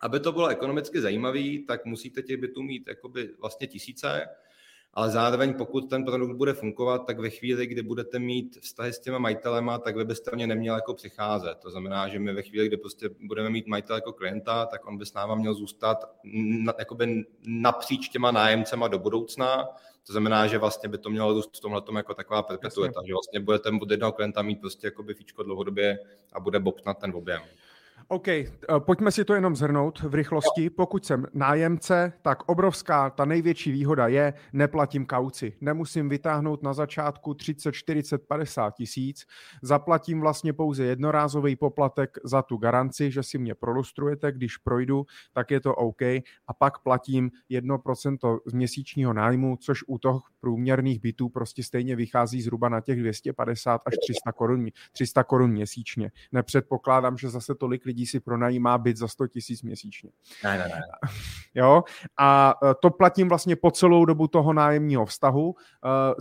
aby to bylo ekonomicky zajímavý, tak musíte těch bytů mít jakoby vlastně tisíce, ale zároveň pokud ten produkt bude fungovat, tak ve chvíli, kdy budete mít vztahy s těma majitelema, tak vy byste mě neměl jako přicházet. To znamená, že my ve chvíli, kdy prostě budeme mít majitel jako klienta, tak on by s náma měl zůstat na, jakoby napříč těma nájemcema do budoucna. To znamená, že vlastně by to mělo růst v tomhletom jako taková perpetuita, že vlastně budete od jednoho klienta mít prostě jakoby fíčko dlouhodobě a bude bobtnat ten objem. OK, pojďme si to jenom zhrnout v rychlosti. Pokud jsem nájemce, tak obrovská, ta největší výhoda je, neplatím kauci. Nemusím vytáhnout na začátku třicet, čtyřicet, padesát tisíc. Zaplatím vlastně pouze jednorázový poplatek za tu garanci, že si mě prolustrujete, když projdu, tak je to OK. A pak platím jedno procento z měsíčního nájmu, což u toho průměrných bytů prostě stejně vychází zhruba na těch dvě stě padesát až tři sta korun, tři sta korun měsíčně. Nepředpokládám, že zase tolik lidí si pronajímá byt za sto tisíc měsíčně. Ne, ne, ne. Jo? A to platím vlastně po celou dobu toho nájemního vztahu,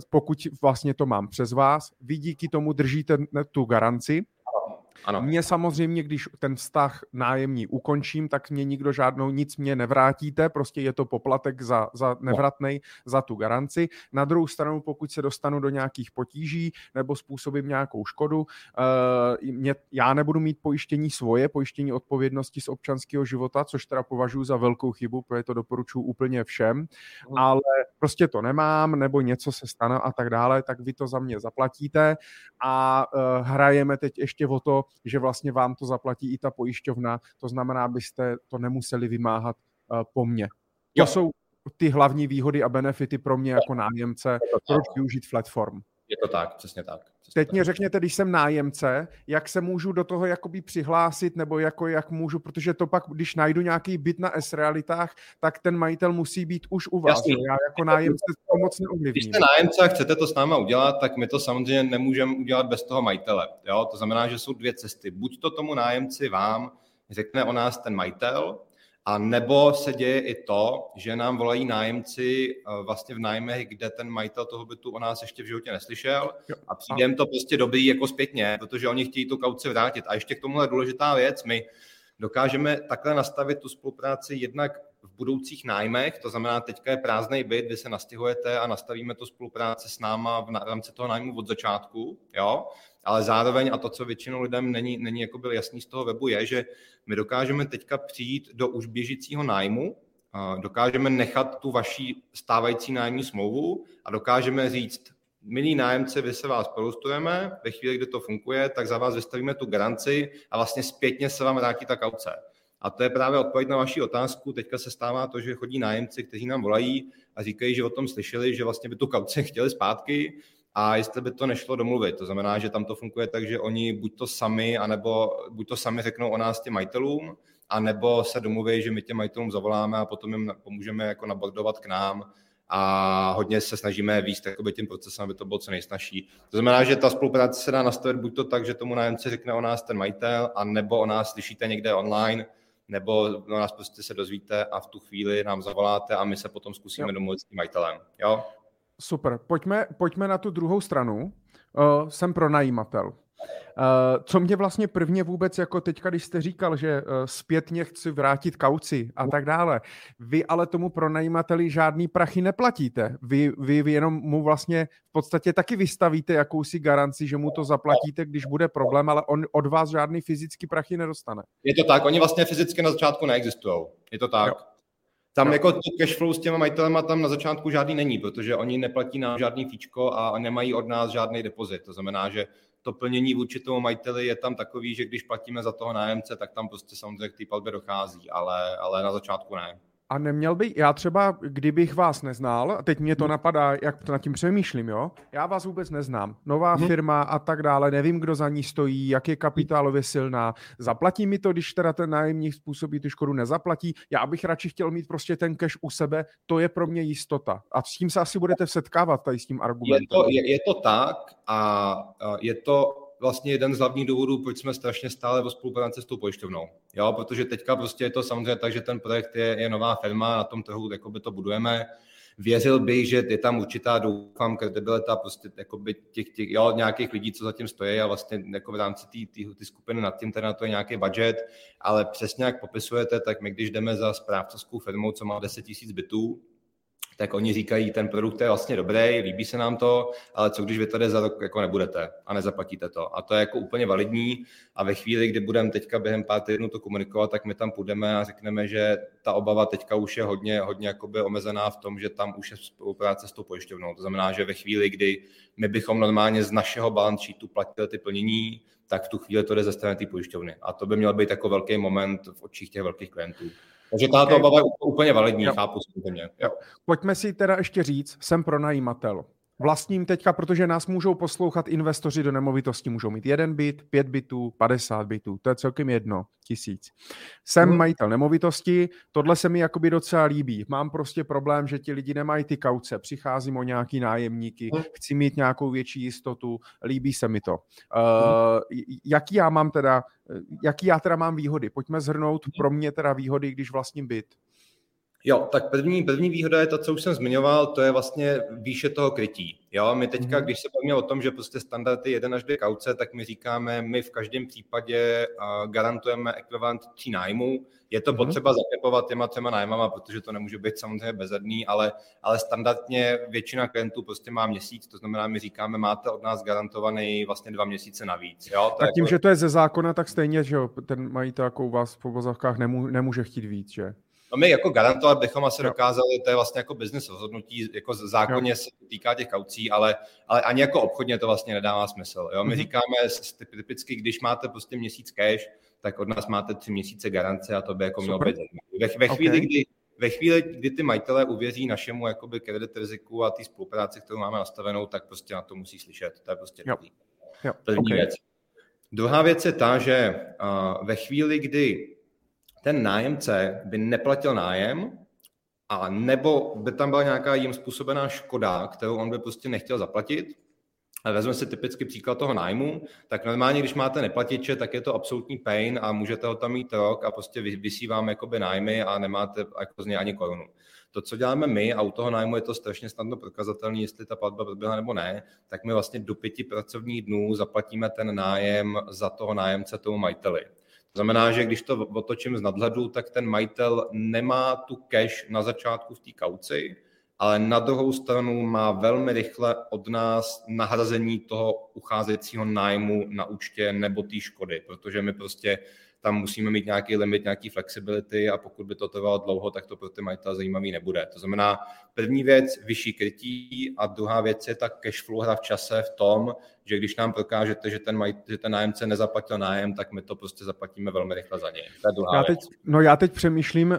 pokud vlastně to mám přes vás. Vy díky tomu držíte tu garanci, Ano. Mě samozřejmě, když ten vztah nájemní ukončím, tak mě nikdo žádnou, nic mě nevrátíte, prostě je to poplatek za, za nevratnej, za tu garanci. Na druhou stranu, pokud se dostanu do nějakých potíží nebo způsobím nějakou škodu, mě, já nebudu mít pojištění svoje, pojištění odpovědnosti z občanského života, což teda považuji za velkou chybu, protože to doporučuji úplně všem, ale prostě to nemám, nebo něco se stane a tak dále, tak vy to za mě zaplatíte a hrajeme teď ještě o to, že vlastně vám to zaplatí i ta pojišťovna, to znamená, abyste to nemuseli vymáhat po mně. To jo. Jsou ty hlavní výhody a benefity pro mě jako nájemce, proč využít Flatform. Je to tak, přesně tak. Přesně Teď tak. Mě řekněte, když jsem nájemce, jak se můžu do toho jakoby přihlásit, nebo jako jak můžu, protože to pak, když najdu nějaký byt na S-realitách, tak ten majitel musí být už u vás. Jasný. Já jako nájemce to moc neovlivním. Když jste nájemce a chcete to s náma udělat, tak my to samozřejmě nemůžeme udělat bez toho majitele. Jo? To znamená, že jsou dvě cesty. Buď to tomu nájemci vám řekne o nás ten majitel, a nebo se děje i to, že nám volají nájemci vlastně v nájmech, kde ten majitel toho bytu o nás ještě v životě neslyšel a přijde jim to prostě dobrý jako zpětně, protože oni chtějí tu kauci vrátit. A ještě k tomuhle důležitá věc, my dokážeme takhle nastavit tu spolupráci jednak v budoucích nájmech, to znamená teďka je prázdnej byt, vy se nastěhujete a nastavíme tu spolupráci s náma v rámci toho nájmu od začátku, jo? Ale zároveň a to, co většinou lidem není, není jako byl jasný z toho webu, je, že my dokážeme teďka přijít do už běžícího nájmu, dokážeme nechat tu vaši stávající nájemní smlouvu a dokážeme říct, milí nájemce, vy se vás prolustujeme, ve chvíli, kdy to funguje, tak za vás vystavíme tu garanci a vlastně zpětně se vám vrátí ta kauce. A to je právě odpověď na vaši otázku. Teďka se stává to, že chodí nájemci, kteří nám volají a říkají, že o tom slyšeli, že vlastně by tu kauci chtěli zpátky a jestli by to nešlo domluvit. To znamená, že tam to funguje tak, že oni buď to sami, anebo buď to sami řeknou o nás těm majitelům, anebo se domluví, že my těm majitelům zavoláme a potom jim pomůžeme jako nabordovat k nám a hodně se snažíme víct tím procesem, aby to bylo co nejsnažší. To znamená, že ta spolupráce se dá nastavit buď to tak, že tomu nájemci řekne o nás ten majitel, anebo o nás slyšíte někde online, nebo no, nás prostě se dozvíte a v tu chvíli nám zavoláte a my se potom zkusíme jo. domluvit s tím majitelem. Jo? Super. Pojďme, pojďme na tu druhou stranu. Uh, jsem pronajímatel. Uh, co mě vlastně prvně vůbec, jako teďka, když jste říkal, že uh, zpětně chci vrátit kauci a tak dále, vy ale tomu pronajímateli žádný prachy neplatíte. Vy, vy, vy jenom mu vlastně v podstatě taky vystavíte jakousi garanci, že mu to zaplatíte, když bude problém, ale on od vás žádný fyzicky prachy nedostane. Je to tak, oni vlastně fyzicky na začátku neexistujou. Je to tak. Jo. Tam no. jako to cashflow s těma majitelema tam na začátku žádný není, protože oni neplatí nám žádný fíčko a nemají od nás žádný depozit. To znamená, že to plnění vůči tomu majiteli je tam takový, že když platíme za toho nájemce, tak tam prostě samozřejmě k té platbě dochází, ale, ale na začátku ne. A neměl by, já třeba, kdybych vás neznal, a teď mě to hmm. napadá, jak to nad tím přemýšlím, jo? Já vás vůbec neznám. Nová hmm. firma a tak dále, nevím, kdo za ní stojí, jak je kapitálově silná. Zaplatí mi to, když teda ten nájemník způsobí tu škodu, nezaplatí. Já bych radši chtěl mít prostě ten cash u sebe, to je pro mě jistota. A s tím se asi budete setkávat tady s tím argumentem. Je to, je, je to tak a je to vlastně jeden z hlavních důvodů, proč jsme strašně stále ve spolupráci s tou pojišťovnou. Jo, protože teďka prostě je to samozřejmě tak, že ten projekt je, je nová firma, na tom trhu jakoby to budujeme. Věřil bych, že je tam určitá, doufám, kredibilita prostě jakoby těch, těch jo, nějakých lidí, co zatím stojí a vlastně jako v rámci té skupiny nad tím, teda na to je nějaký budget, ale přesně jak popisujete, tak my když jdeme za správcovskou firmou, co má deset tisíc bytů, tak oni říkají, ten produkt je vlastně dobrý, líbí se nám to, ale co když vy tady za rok jako nebudete a nezaplatíte to. A to je jako úplně validní a ve chvíli, kdy budeme teďka během pár týdnů to komunikovat, tak my tam půjdeme a řekneme, že ta obava teďka už je hodně, hodně jakoby omezená v tom, že tam už je spolupráce s tou pojišťovnou. To znamená, že ve chvíli, kdy my bychom normálně z našeho balance sheetu platili ty plnění, tak v tu chvíli to jde ze strany té pojišťovny. A to by měl být jako velký moment v očích těch velkých klientů. Takže tato obava je úplně validní, jo. chápu samozřejmě. Jo. Pojďme si teda ještě říct, jsem pronajímatel. Vlastním teďka, protože nás můžou poslouchat investoři do nemovitosti, můžou mít jeden byt, pět bytů, padesát bytů, to je celkem jedno, tisíc. Jsem hmm. majitel nemovitosti, tohle se mi jakoby docela líbí. Mám prostě problém, že ti lidi nemají ty kauce, přicházím o nějaký nájemníky, hmm. chci mít nějakou větší jistotu, líbí se mi to. Uh, jaký já mám teda, jaký já teda mám výhody? Pojďme shrnout pro mě teda výhody, když vlastním byt. Jo, tak první, první výhoda je to, co už jsem zmiňoval, to je vlastně výše toho krytí. Jo, my teďka, když se bavíme o tom, že prostě standardy jedna až dvě kauce, tak my říkáme, my v každém případě uh, garantujeme ekvivalent tří nájmů. Je to potřeba zakepovat těma třema nájmama, protože to nemůže být samozřejmě bezadný, ale, ale standardně většina klientů prostě má měsíc, to znamená, my říkáme, máte od nás garantovaný vlastně dva měsíce navíc. Jo, tak tím, jako... že to je ze zákona, tak stejně, že jo, ten majitel jako u vás v povozovkách nemů- nemůže chtít víc, že? No my jako garantovat bychom asi dokázali, to je vlastně jako business rozhodnutí, jako zákonně jo. se týká těch kaucí, ale, ale ani jako obchodně to vlastně nedává smysl. Jo? My mm-hmm. říkáme typicky, když máte prostě měsíc cash, tak od nás máte tři měsíce garance a to by jako mělo být. Ve, ve, chvíli, okay. kdy, ve chvíli, kdy ty majitelé uvěří našemu jakoby kredit riziku a té spolupráci, kterou máme nastavenou, tak prostě na to musí slyšet. To je prostě jo. Jo. první okay. věc. Druhá věc je ta, že uh, ve chvíli, kdy ten nájemce by neplatil nájem a nebo by tam byla nějaká jim způsobená škoda, kterou on by prostě nechtěl zaplatit. A vezme si typicky příklad toho nájmu, tak normálně, když máte neplatiče, tak je to absolutní pain a můžete ho tam mít rok a prostě vysí vám jakoby nájmy a nemáte jako z něj ani korunu. To, co děláme my a u toho nájmu je to strašně snadno prokazatelné, jestli ta platba proběhla nebo ne, tak my vlastně do pěti pracovních dnů zaplatíme ten nájem za toho nájemce tomu majiteli. Znamená, že když to otočím z nadhledu, tak ten majitel nemá tu cash na začátku v té kauci, ale na druhou stranu má velmi rychle od nás nahrazení toho ucházejícího nájmu na účtě nebo té škody, protože my prostě tam musíme mít nějaký limit, nějaký flexibility a pokud by to trvalo dlouho, tak to pro ty majitele zajímavý nebude. To znamená, první věc, vyšší krytí a druhá věc je ta cashflow hra v čase v tom, že když nám prokážete, že ten, maj, že ten nájemce nezaplatil nájem, tak my to prostě zaplatíme velmi rychle za něj. To je druhá já teď, věc. No já teď přemýšlím,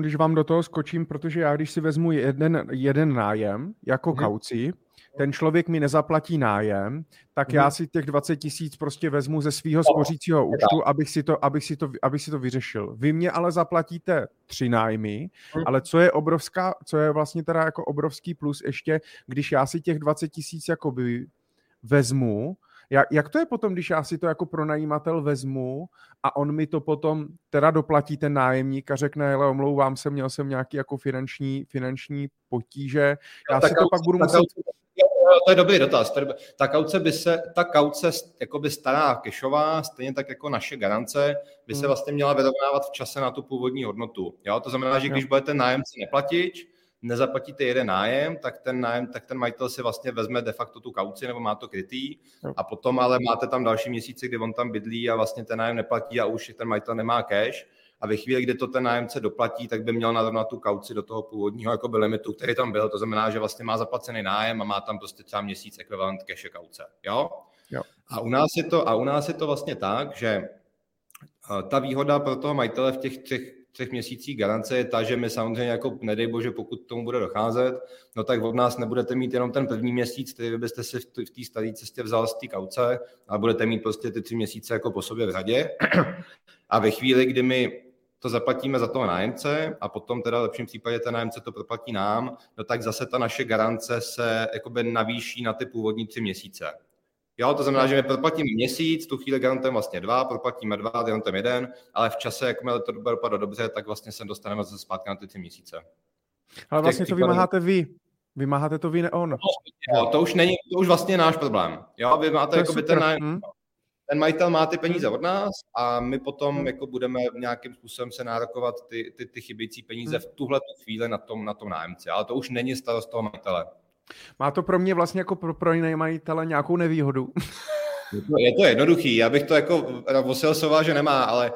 když vám do toho skočím, protože já když si vezmu jeden, jeden nájem jako hmm. kauci, ten člověk mi nezaplatí nájem, tak hmm. já si těch dvacet tisíc prostě vezmu ze svýho spořícího účtu, abych si, to, abych, si to, abych si to vyřešil. Vy mě ale zaplatíte tři nájmy, hmm. ale co je obrovská, co je vlastně teda jako obrovský plus ještě, když já si těch dvacet tisíc jakoby vezmu, jak, jak to je potom, když já si to jako pronajímatel vezmu a on mi to potom teda doplatí ten nájemník a řekne, hele, omlouvám se, měl jsem nějaký jako finanční, finanční potíže, já no, si to pak budu muset... To je dobrý dotaz. Ta kauce, by se, ta kauce jakoby stará kešová, stejně tak jako naše garance, by se vlastně měla vyrovnávat v čase na tu původní hodnotu. Jo? To znamená, že když budete nájemci neplatič, nezaplatíte jeden nájem, tak ten nájem, tak ten majitel si vlastně vezme de facto tu kauci nebo má to krytý a potom ale máte tam další měsíce, kdy on tam bydlí a vlastně ten nájem neplatí a už ten majitel nemá cash. A ve chvíli, kdy to ten nájemce doplatí, tak by měl narovnat tu kauci do toho původního jakoby limitu, který tam byl. To znamená, že vlastně má zaplacený nájem a má tam prostě třeba měsíc ekvivalent cash kauce. Jo? Jo. A u nás je to, a u nás je to vlastně tak, že ta výhoda pro toho majitele v těch třech, třech měsících garance je ta, že my samozřejmě jako nedej bože, pokud tomu bude docházet, no tak od nás nebudete mít jenom ten první měsíc, který byste si v té staré cestě vzal z té kauce a budete mít prostě ty tři měsíce jako po sobě v řadě. A ve chvíli, kdy my to zaplatíme za toho nájemce a potom teda v lepším případě ten nájemce to proplatí nám, no tak zase ta naše garance se jakoby navýší na ty původní tři měsíce. Jo, to znamená, že my proplatíme měsíc, tu chvíli garantem vlastně dva, proplatíme dva, garantem jeden, ale v čase, jakmile to bude dopadlo dobře, tak vlastně se dostaneme zase zpátky na ty tři měsíce. Ale vlastně to vymáháte vy. Vymáháte to vy, ne on. No, to už není, to už vlastně je náš problém. Jo, vy máte jakoby ten nájem. Hmm. Ten majitel má ty peníze od nás a my potom jako budeme nějakým způsobem se nárokovat ty, ty, ty chybějící peníze v tuhle chvíli na tom, na tom nájemci. Ale to už není starost toho majitele. Má to pro mě vlastně jako pro, pro jiné majitele nějakou nevýhodu? Je to, je to jednoduchý. Já bych to jako osilsoval, že nemá, ale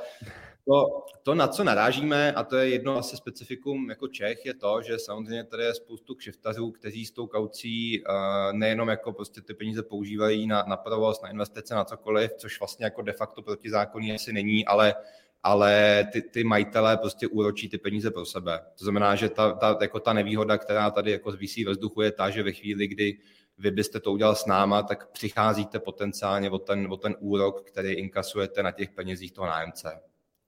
to, to, na co narážíme, a to je jedno asi specifikum jako Čech, je to, že samozřejmě tady je spoustu kšeftařů, kteří s tou kaucí uh, nejenom jako prostě ty peníze používají na, na provoz, na investice, na cokoliv, což vlastně jako de facto protizákonný asi není, ale, ale ty, ty majitelé prostě úročí ty peníze pro sebe. To znamená, že ta, ta, jako ta nevýhoda, která tady jako visí ve vzduchu, je ta, že ve chvíli, kdy vy byste to udělal s náma, tak přicházíte potenciálně o ten, o ten úrok, který inkasujete na těch penězích toho nájemce.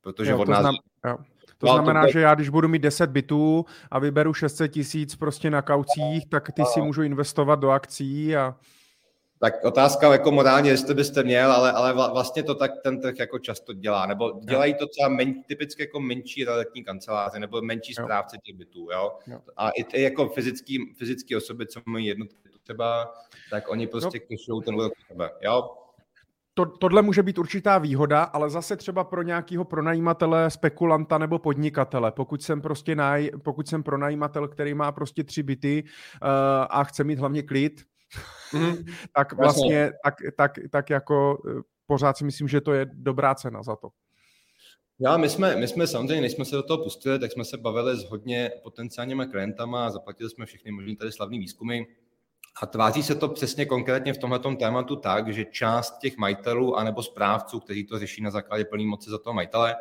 Protože jo, to, nás... znamená, jo. to no, znamená, to... že já když budu mít deset bytů a vyberu šest set tisíc prostě na kaucích, tak ty si můžu investovat do akcí a... Tak otázka jako morálně, jestli byste měl, ale, ale vlastně to tak ten trh jako často dělá, nebo dělají to třeba men, typicky jako menší realitní kanceláře nebo menší správce těch bytů, jo. jo. A i, i jako fyzický, fyzický osoby, co mají jednotky třeba, tak oni prostě no. kešou ten úrok sebe, jo. To, tohle může být určitá výhoda, ale zase třeba pro nějakého pronajímatele, spekulanta nebo podnikatele. Pokud jsem prostě náj, pokud jsem pronajímatel, který má prostě tři byty uh, a chce mít hlavně klid, mm. tak vlastně tak, tak, tak jako pořád si myslím, že to je dobrá cena za to. Já, my jsme, my jsme samozřejmě, než jsme se do toho pustili, tak jsme se bavili s hodně potenciálníma klientama a zaplatili jsme všechny možný tady slavný výzkumy. A tváří se to přesně konkrétně v tomhletom tématu tak, že část těch majitelů anebo správců, kteří to řeší na základě plné moci za toho majitele,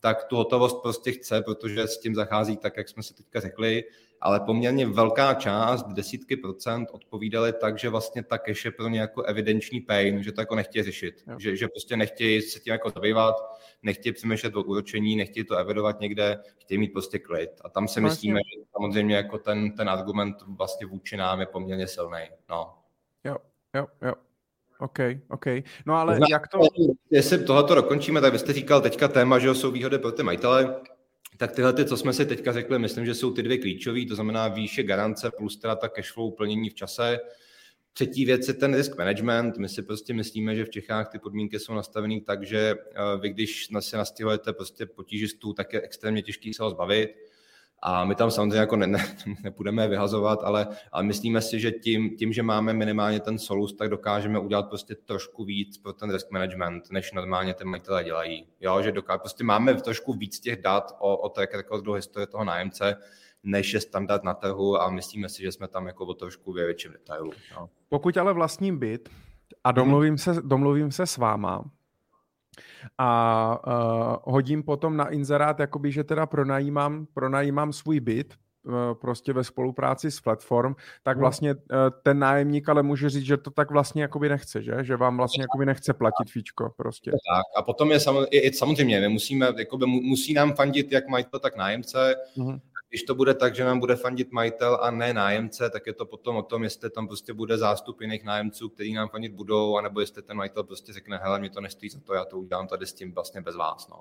tak tu hotovost prostě chce, protože s tím zachází tak, jak jsme si teďka řekli, ale poměrně velká část, desítky procent odpovídaly tak, že vlastně ta cash je pro ně jako evidenční pain, že to jako nechtějí řešit, no. že, že prostě nechtějí se tím jako zabývat, nechtějí přemýšlet o úročení, nechtějí to evidovat někde, chtějí mít prostě klid. A tam se myslíme, že samozřejmě jako ten, ten argument vlastně vůči nám je poměrně silný. No. Jo, jo, jo. OK, OK. No ale Zná, jak to... Jestli tohleto dokončíme, tak byste říkal teďka téma, že jsou výhody pro ty majitele, tak tyhle, ty, co jsme si teďka řekli, myslím, že jsou ty dvě klíčové, to znamená výše garance plus teda ta cashflow plnění v čase. Třetí věc je ten risk management. My si prostě myslíme, že v Čechách ty podmínky jsou nastavený tak, že vy, když se nastihujete prostě potížistů, tak je extrémně těžký se ho zbavit. A my tam samozřejmě jako ne, ne, nepůjdeme vyhazovat, ale, ale myslíme si, že tím, tím, že máme minimálně ten solus, tak dokážeme udělat prostě trošku víc pro ten risk management, než normálně ty majitelé dělají. Jo, že dokážeme, prostě máme trošku víc těch dat o, o track recordu historie toho nájemce, než je standard na trhu a myslíme si, že jsme tam jako o trošku ve větším detailu. Jo. Pokud ale vlastním byt a domluvím, hmm. se, domluvím se s váma, a uh, hodím potom na inzerát, jakoby, že teda pronajímám, pronajímám svůj byt uh, prostě ve spolupráci s Flatform, tak vlastně uh, ten nájemník ale může říct, že to tak vlastně jakoby nechce, že? Že vám vlastně jakoby nechce platit fíčko prostě. Tak a potom je samozřejmě, samozřejmě my musíme, jakoby, musí nám fandit jak majitel, tak nájemce. Uh-huh. Když to bude tak, že nám bude fandit majitel a ne nájemce, tak je to potom o tom, jestli tam prostě bude zástup jiných nájemců, který nám fandit budou, anebo jestli ten majitel prostě řekne, hele, mě to nestojí za to, já to udělám tady s tím vlastně bez vás. No.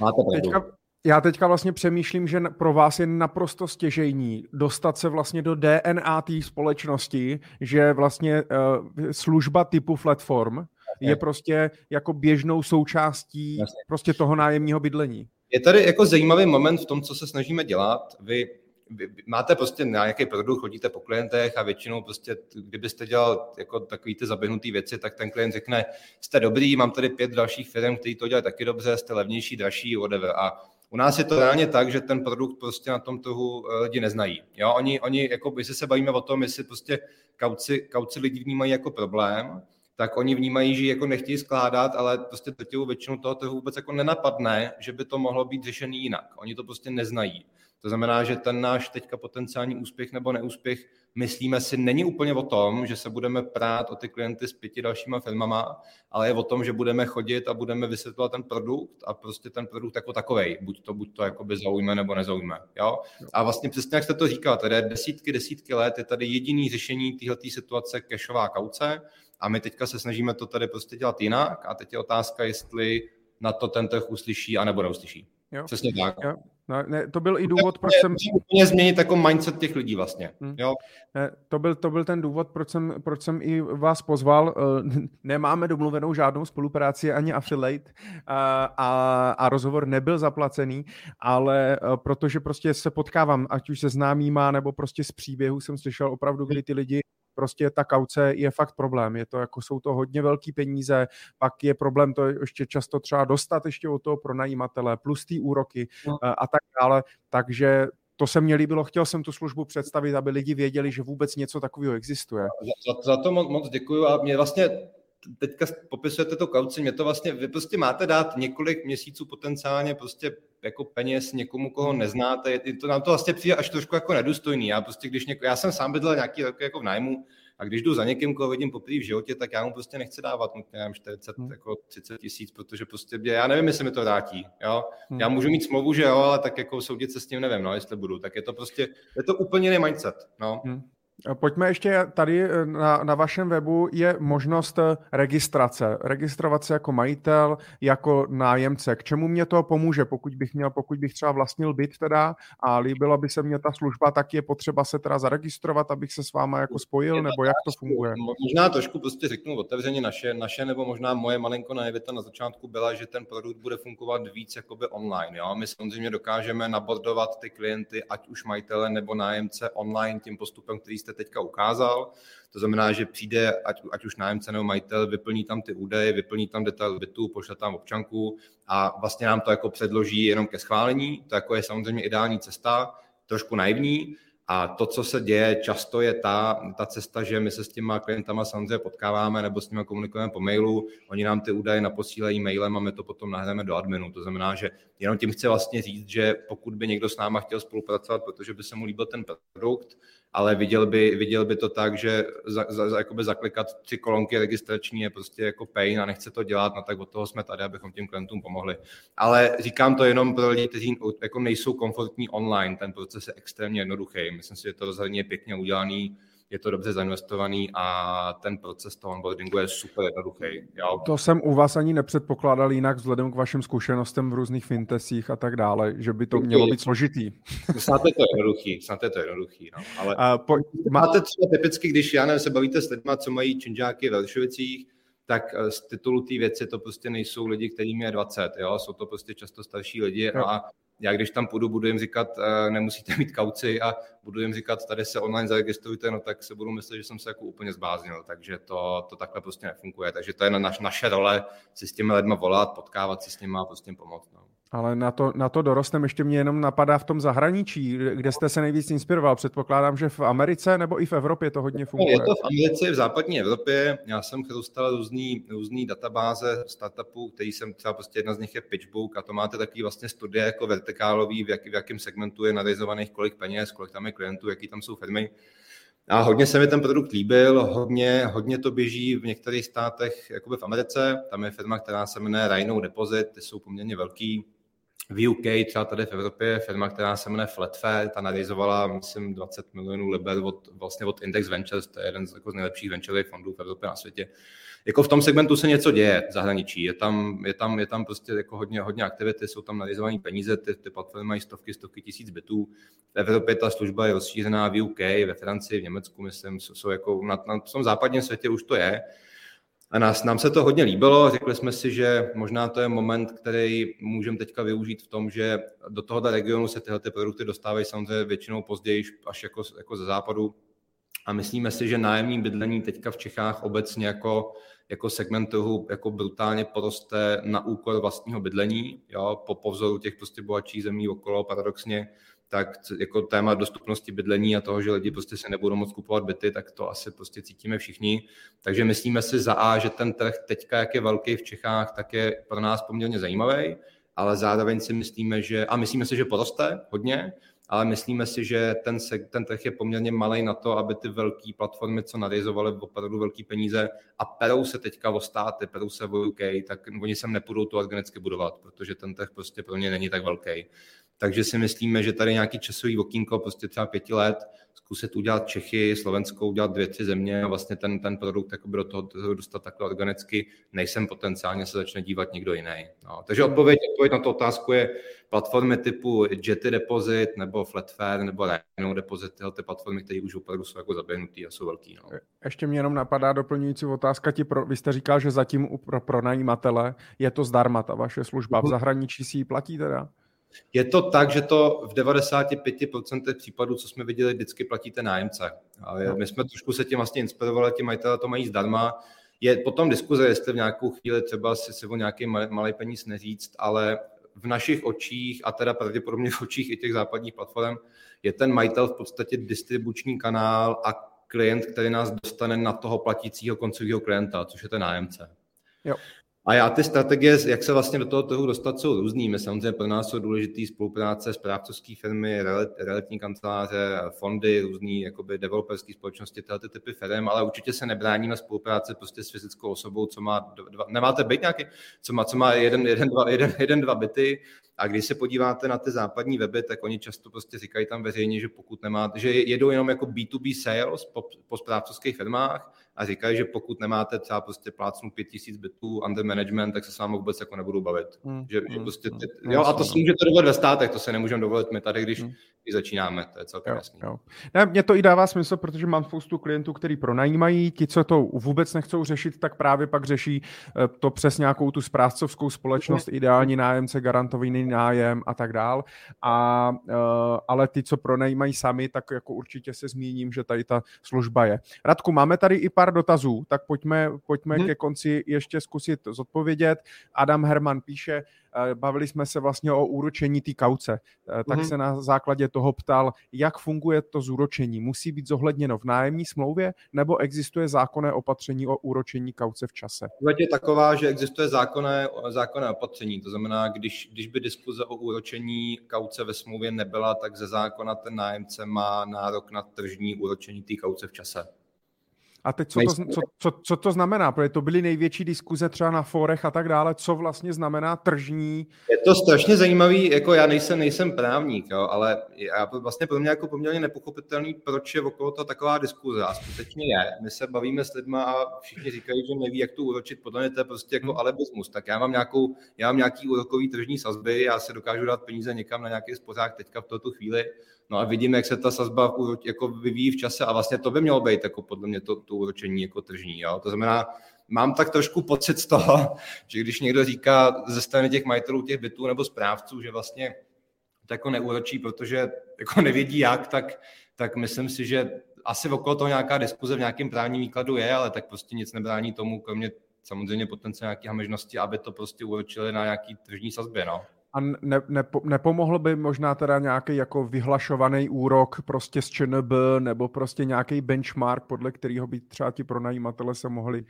Máte pravdu. Já teďka vlastně přemýšlím, že pro vás je naprosto stěžejní dostat se vlastně do D N A té společnosti, že vlastně uh, služba typu Flatform okay. je prostě jako běžnou součástí okay. prostě toho nájemního bydlení. Je tady jako zajímavý moment v tom, co se snažíme dělat. Vy, vy máte prostě na nějaký produkt, chodíte po klientech a většinou prostě, kdybyste dělal jako takový ty zaběhnutý věci, tak ten klient řekne, jste dobrý, mám tady pět dalších firm, kteří to dělají taky dobře, jste levnější, dražší, whatever. A u nás je to reálně tak, že ten produkt prostě na tom trhu lidi neznají. Jo, oni, oni jako, jestli se bavíme o tom, jestli prostě kauci, kauci lidi vnímají jako problém, tak oni vnímají, že jako nechtějí skládat, ale prostě drtivou většinu toho trhu vůbec jako nenapadne, že by to mohlo být řešený jinak. Oni to prostě neznají. To znamená, že ten náš teďka potenciální úspěch nebo neúspěch, myslíme si, není úplně o tom, že se budeme prát o ty klienty s pěti dalšíma firmama, ale je o tom, že budeme chodit a budeme vysvětlovat ten produkt a prostě ten produkt jako takovej. Buď to, buď to jakoby zaujme nebo nezaujme. Jo? A vlastně přesně jak jste to říkal, tady desítky, desítky let je tady jediný řešení téhleté situace cashová kauce. A my teďka se snažíme to tady prostě dělat jinak a teď je otázka, jestli na to ten trh uslyší a nebo neuslyší. Jo. Přesně tak. Jo. No, ne, to byl i důvod, proč jsem... Úplně změnit jako mindset těch lidí vlastně. Hmm. Jo. Ne, to, byl, to byl ten důvod, proč jsem, proč jsem i vás pozval. Nemáme domluvenou žádnou spolupráci ani affiliate a, a, a rozhovor nebyl zaplacený, ale protože prostě se potkávám, ať už se známýma nebo prostě z příběhů jsem slyšel opravdu, kdy ty lidi prostě ta kauce je fakt problém. Je to jako, jsou to hodně velký peníze, pak je problém to ještě často třeba dostat ještě od toho pronajímatele, plus ty úroky no. a tak dále. Takže to se mně líbilo, chtěl jsem tu službu představit, aby lidi věděli, že vůbec něco takového existuje. Za, za to moc, moc děkuju a mě vlastně teďka popisujete tu kauci, mě to vlastně, vy prostě máte dát několik měsíců potenciálně prostě jako peněz někomu, koho neznáte, je to, nám to vlastně přijde až trošku jako nedůstojný. Já prostě, když něko, já jsem sám bydlel nějaký roky jako v nájmu a když jdu za někým, koho vidím poprvé v životě, tak já mu prostě nechci dávat nutně čtyřicet, hmm. jako třicet tisíc, protože prostě, já nevím, jestli mi to vrátí, jo. Hmm. Já můžu mít smlouvu, že jo, ale tak jako soudit se s tím nevím, no, jestli budu, tak je to prostě, je to úplně jiný mindset, no. Hmm. Pojďme ještě tady na, na vašem webu je možnost registrace. Registrovat se jako majitel, jako nájemce. K čemu mě to pomůže, pokud bych měl, pokud bych třeba vlastnil byt teda a líbila by se mě ta služba, tak je potřeba se teda zaregistrovat, abych se s váma jako spojil, nebo jak to funguje? Možná trošku prostě řeknu otevřeně naše, naše nebo možná moje malinko naivita na začátku byla, že ten produkt bude fungovat víc jakoby online. Jo? My samozřejmě dokážeme nabordovat ty klienty, ať už majitele nebo nájemce online tím postupem, který jste teďka ukázal. To znamená, že přijde, ať, ať už nájemce nebo majitel, vyplní tam ty údaje, vyplní tam detail bytu, pošle tam občanku a vlastně nám to jako předloží jenom ke schválení. To jako je samozřejmě ideální cesta, trošku naivní. A to, co se děje, často je ta, ta cesta, že my se s těma klientama samozřejmě potkáváme nebo s nimi komunikujeme po mailu, oni nám ty údaje naposílají mailem a my to potom nahráme do adminu. To znamená, že jenom tím chci vlastně říct, že pokud by někdo s náma chtěl spolupracovat, protože by se mu líbil ten produkt, ale viděl by, viděl by to tak, že za, za, za, jakoby zaklikat tři kolonky registrační je prostě jako pain a nechce to dělat, no tak od toho jsme tady, abychom těm klientům pomohli. Ale říkám to jenom pro lidi, kteří jako nejsou komfortní online, ten proces je extrémně jednoduchý. Myslím si, že to rozhodně je pěkně udělaný, je to dobře zainvestovaný a ten proces toho onboardingu je super jednoduchý. Já... To jsem u vás ani nepředpokládal jinak vzhledem k vašim zkušenostem v různých fintechích a tak dále, že by to mělo být složitý. Snad je to jednoduchý, snad je to jednoduchý. No. Ale a po... Máte třeba typicky, když já nevím, se bavíte s lidmi, co mají činžáky ve Vršovicích, tak z titulu té věci to prostě nejsou lidi, kterým je dvacet, jo? Jsou to prostě často starší lidi a já když tam půjdu, budu jim říkat, nemusíte mít kauci a budu jim říkat, tady se online zaregistrujte, no tak se budu myslet, že jsem se jako úplně zbláznil, takže to, to takhle prostě nefunguje, takže to je na naš, naše role si s těmi lidmi volat, potkávat si s nimi a prostě jim pomoct. No. Ale na to, na to dorostem, ještě mě jenom napadá v tom zahraničí, kde jste se nejvíc inspiroval. Předpokládám, že v Americe nebo i v Evropě to hodně funguje. Je to v Americe, v západní Evropě. Já jsem chrustal různý, různý databáze startupů, který jsem třeba prostě jedna z nich je Pitchbook a to máte takový vlastně studie jako vertikálový, v, jak, v jakém segmentu je narizovaných kolik peněz, kolik tam je klientů, jaký tam jsou firmy. A hodně se mi ten produkt líbil, hodně, hodně to běží v některých státech, jakoby v Americe. Tam je firma, která se jmenuje Rhino Deposit, ty jsou poměrně velký. V U K, třeba tady v Evropě, firma, která se jmenuje Flatfair, ta narizovala, myslím, dvacet milionů liber od, vlastně od Index Ventures, to je jeden z, jako z nejlepších venturových fondů v Evropě na světě. Jako v tom segmentu se něco děje v zahraničí, je tam, je tam, je tam prostě jako hodně, hodně aktivity, jsou tam narizované peníze, ty, ty platformy mají stovky, stovky tisíc bytů. V Evropě ta služba je rozšířená, v U K, ve Francii, v Německu, myslím, jsou, jsou jako na, na tom západním světě už to je. A nás, nám se to hodně líbilo, řekli jsme si, že možná to je moment, který můžeme teďka využít v tom, že do tohoto regionu se tyhle ty produkty dostávají samozřejmě většinou později až jako, jako ze západu a myslíme si, že nájemní bydlení teďka v Čechách obecně jako, jako segment trhu jako brutálně poroste na úkor vlastního bydlení, jo, po, po vzoru těch prostě bohatších zemí okolo paradoxně, tak jako téma dostupnosti bydlení a toho, že lidi prostě se nebudou moc kupovat byty, tak to asi prostě cítíme všichni. Takže myslíme si za A, že ten trh teďka, jak je velký v Čechách, tak je pro nás poměrně zajímavý, ale zároveň si myslíme, že, a myslíme si, že poroste hodně, ale myslíme si, že ten, se, ten trh je poměrně malej na to, aby ty velké platformy, co narizovaly opravdu velké peníze a perou se teďka o státy, perou se o U K, tak oni sem nepůjdou to organicky budovat, protože ten trh prostě pro ně není tak velký. Takže si myslíme, že tady nějaký časový okýnko, prostě třeba pěti let, zkusit udělat Čechy, Slovensko, udělat dvě, tři země a vlastně ten, ten produkt do toho, toho dostat takhle organicky, nejsem potenciálně se začne dívat někdo jiný. No, takže odpověď, odpověď na tu otázku je platformy typu Jetty Deposit nebo Flatfair nebo Rhino Deposit, tyhle ty platformy, které už opravdu jsou jako zaběhnutý a jsou velký. No. Ještě mě jenom napadá doplňující otázka, ti pro, vy jste říkal, že zatím pro pronajímatele je to zdarma ta vaše služba, v zahraničí si ji platí teda? Je to tak, že to v devadesát pět procent případů, co jsme viděli, vždycky platíte nájemce. Ale my jsme trošku se tím vlastně inspirovali, ti majitelé to mají zdarma. Je potom diskuze, jestli v nějakou chvíli třeba si, si o nějaký malý peníz neříct, ale v našich očích a teda pravděpodobně v očích i těch západních platform je ten majitel v podstatě distribuční kanál a klient, který nás dostane na toho platícího koncového klienta, což je ten nájemce. Jo. A já ty strategie, jak se vlastně do toho trhu dostat, jsou různými. Samozřejmě pro nás jsou důležitý spolupráce správcovské firmy, realitní kanceláře, fondy, různý jakoby developerské společnosti, tyhle ty typy firm, ale určitě se nebráníme spolupráce prostě s fyzickou osobou, co má dva, nemáte být nějaký, co má, co má jeden, jeden, dva, jeden, jeden, dva byty. A když se podíváte na ty západní weby, tak oni často prostě říkají tam veřejně, že pokud nemáte, že jedou jenom jako bé dvě bé sales po, po správcovských firmách a říkají, že pokud nemáte třeba prostě plácnu pět tisíc bytů under management, tak se s vámi vůbec jako nebudu bavit. Mm, že, mm, že prostě ty, mm, jo, a to si můžete dovolit ve státech, to se nemůžeme dovolit my tady, když mm. i začínáme, to je celkem jo, jasný. Jo. Ne, mně to i dává smysl, protože mám spoustu klientů, který pronajímají, ti, co to vůbec nechcou řešit, tak právě pak řeší to přes nějakou tu správcovskou společnost, mm. ideální nájemce, garantovaný nájem a tak dál. A, ale ty, co pronajímají sami, tak jako určitě se zmíním, že tady ta služba je. Radku, máme tady i pár dotazů, tak pojďme, pojďme hmm. ke konci ještě zkusit zodpovědět. Adam Herman píše, bavili jsme se vlastně o úročení té kauce, tak hmm. se na základě toho ptal, jak funguje to zúročení. Musí být zohledněno v nájemní smlouvě, nebo existuje zákonné opatření o úročení kauce v čase? Je taková, že existuje zákonné, zákonné opatření, to znamená, když, když by diskuze o úročení kauce ve smlouvě nebyla, tak ze zákona ten nájemce má nárok na tržní úročení té kauce v čase. A teď co to, co, co, co to znamená? Protože to byly největší diskuze třeba na fórech a tak dále. Co vlastně znamená tržní? Je to strašně zajímavý, jako já nejsem, nejsem právník, jo, ale já, vlastně pro mě jako poměrně nepochopitelný, proč je okolo toho taková diskuze. A skutečně je. My se bavíme s lidma a všichni říkají, že neví, jak to úročit. Podle mě to je prostě jako alibismus. Tak já mám, nějakou, já mám nějaký úrokový tržní sazby, já se dokážu dát peníze někam na nějaký spořák teďka v tuto chvíli. No a vidíme, jak se ta sazba jako vyvíjí v čase a vlastně to by mělo být jako podle mě to, to úročení jako tržní. Jo? To znamená, mám tak trošku pocit z toho, že když někdo říká ze strany těch majitelů těch bytů nebo správců, že vlastně to jako neúročí, protože jako nevědí jak, tak, tak myslím si, že asi okolo toho nějaká diskuze v nějakém právním výkladu je, ale tak prostě nic nebrání tomu, kromě samozřejmě potenciál nějakých možností, aby to prostě úročili na nějaký tržní sazbě, no. A ne, nepo, nepomohl by možná teda nějaký jako vyhlašovaný úrok prostě z ČNB nebo prostě nějaký benchmark, podle kterého by třeba ti pronajímatele se mohli...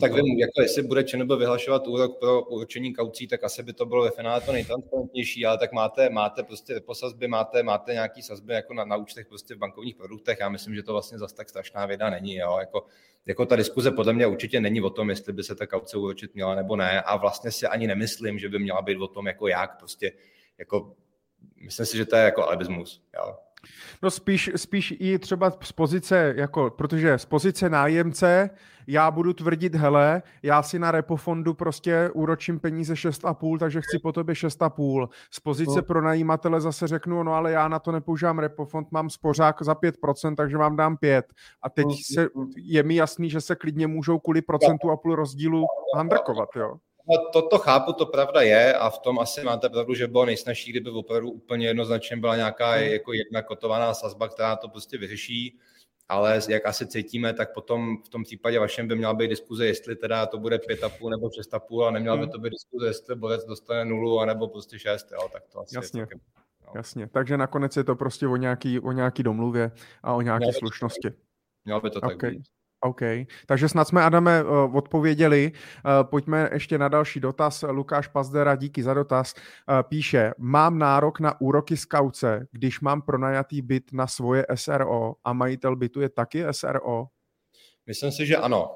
Tak vím, jako jestli bude ČNB vyhlašovat úrok pro určení kaucí, tak asi by to bylo ve finále to nejtransparentnější, ale tak máte, máte prostě reposazby, máte, máte nějaký sazby jako na, na účtech prostě v bankovních produktech. Já myslím, že to vlastně zas tak strašná věda není. Jo? Jako, jako ta diskuze podle mě určitě není o tom, jestli by se ta kauce úročit měla nebo ne. A vlastně si ani nemyslím, že by měla být o tom, jako jak. Prostě jako, myslím si, že to je jako alibismus, jo. No spíš, spíš i třeba z pozice, jako, protože z pozice nájemce já budu tvrdit, hele, já si na repofondu prostě úročím peníze šest a půl, takže chci po tobě šest a půl. Z pozice no. pronajímatele zase řeknu, no ale já na to nepoužívám repofond, mám spořák za pět procent, takže vám dám pět. A teď no. se, je mi jasný, že se klidně můžou kvůli procentu a půl rozdílu handrkovat, jo. To, to chápu, to pravda je a v tom asi máte pravdu, že bylo nejsnažší, kdyby opravdu úplně jednoznačně byla nějaká jako jedna kotovaná sazba, která to prostě vyřeší, ale jak asi cítíme, tak potom v tom případě vašem by měla být diskuze, jestli teda to bude pět a půl nebo šest a půl a neměla by to být diskuze, jestli borec dostane nulu anebo prostě šest, jo, tak to asi Jasně. je taky, no. Jasně, takže nakonec je to prostě o nějaký, o nějaký domluvě a o nějaký měla slušnosti. Mělo by to tak okay. být. OK, takže snad jsme, Adame, odpověděli. Pojďme ještě na další dotaz. Lukáš Pazdera, díky za dotaz, píše, mám nárok na úroky z kauce, když mám pronajatý byt na svoje es er ó a majitel bytu je taky es er ó? Myslím si, že ano.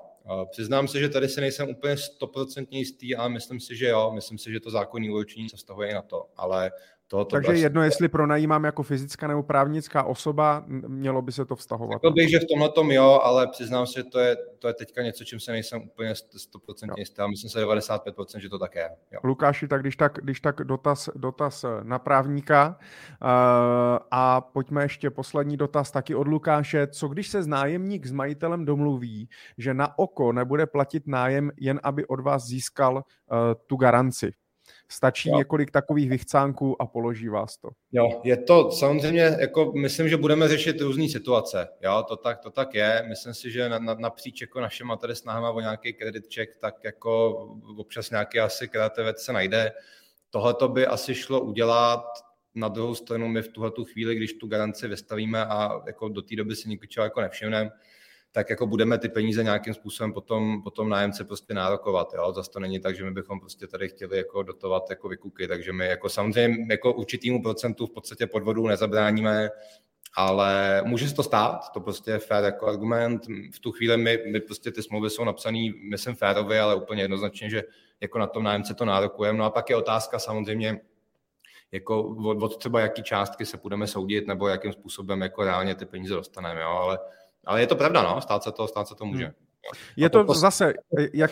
Přiznám se, že tady se nejsem úplně stoprocentně jistý, ale myslím si, že jo. Myslím si, že to zákonní úročení se vztahuje i na to, ale... Tohoto Takže prostě... jedno, jestli pronajímám jako fyzická nebo právnická osoba, mělo by se to vztahovat. Řekl bych, že v tomhletom jo, ale přiznám se, že to je, to je teďka něco, čím se nejsem úplně sto procent jistý. Myslím se devadesát pět procent, že to tak je. Jo. Lukáši, tak když tak, když tak dotaz, dotaz na právníka uh, a pojďme ještě poslední dotaz taky od Lukáše. Co když se nájemník s majitelem domluví, že na oko nebude platit nájem, jen aby od vás získal uh, tu garanci? Stačí jo. několik takových vychcánků a položí vás to. Jo, je to samozřejmě, jako myslím, že budeme řešit různý situace, jo, to tak, to tak je. Myslím si, že na, na, napříč jako našima tady snahama o nějaký kreditček, tak jako občas nějaký asi kreativec se najde. Tohleto by asi šlo udělat. Na druhou stranu my v tuhletu chvíli, když tu garanci vystavíme a jako do té doby se nikdo jako nevšimneme, tak jako budeme ty peníze nějakým způsobem potom, potom nájemce prostě nárokovat. Jo? Zas to není tak, že my bychom prostě tady chtěli jako dotovat jako vykuky, takže my jako samozřejmě jako určitýmu procentu v podstatě podvodů nezabráníme, ale může se to stát, to prostě je fair jako argument. V tu chvíli my, my prostě ty smlouvy jsou napsaný, myslím férově, ale úplně jednoznačně, že jako na tom nájemce to nárokujeme. No a pak je otázka samozřejmě, jako od, od třeba jaký částky se budeme soudit, nebo jakým způsobem jako reálně ty peníze dostaneme, jo, ale, ale je to pravda, no, stát se to, stát se to může. Hmm. Je to post... zase, jak...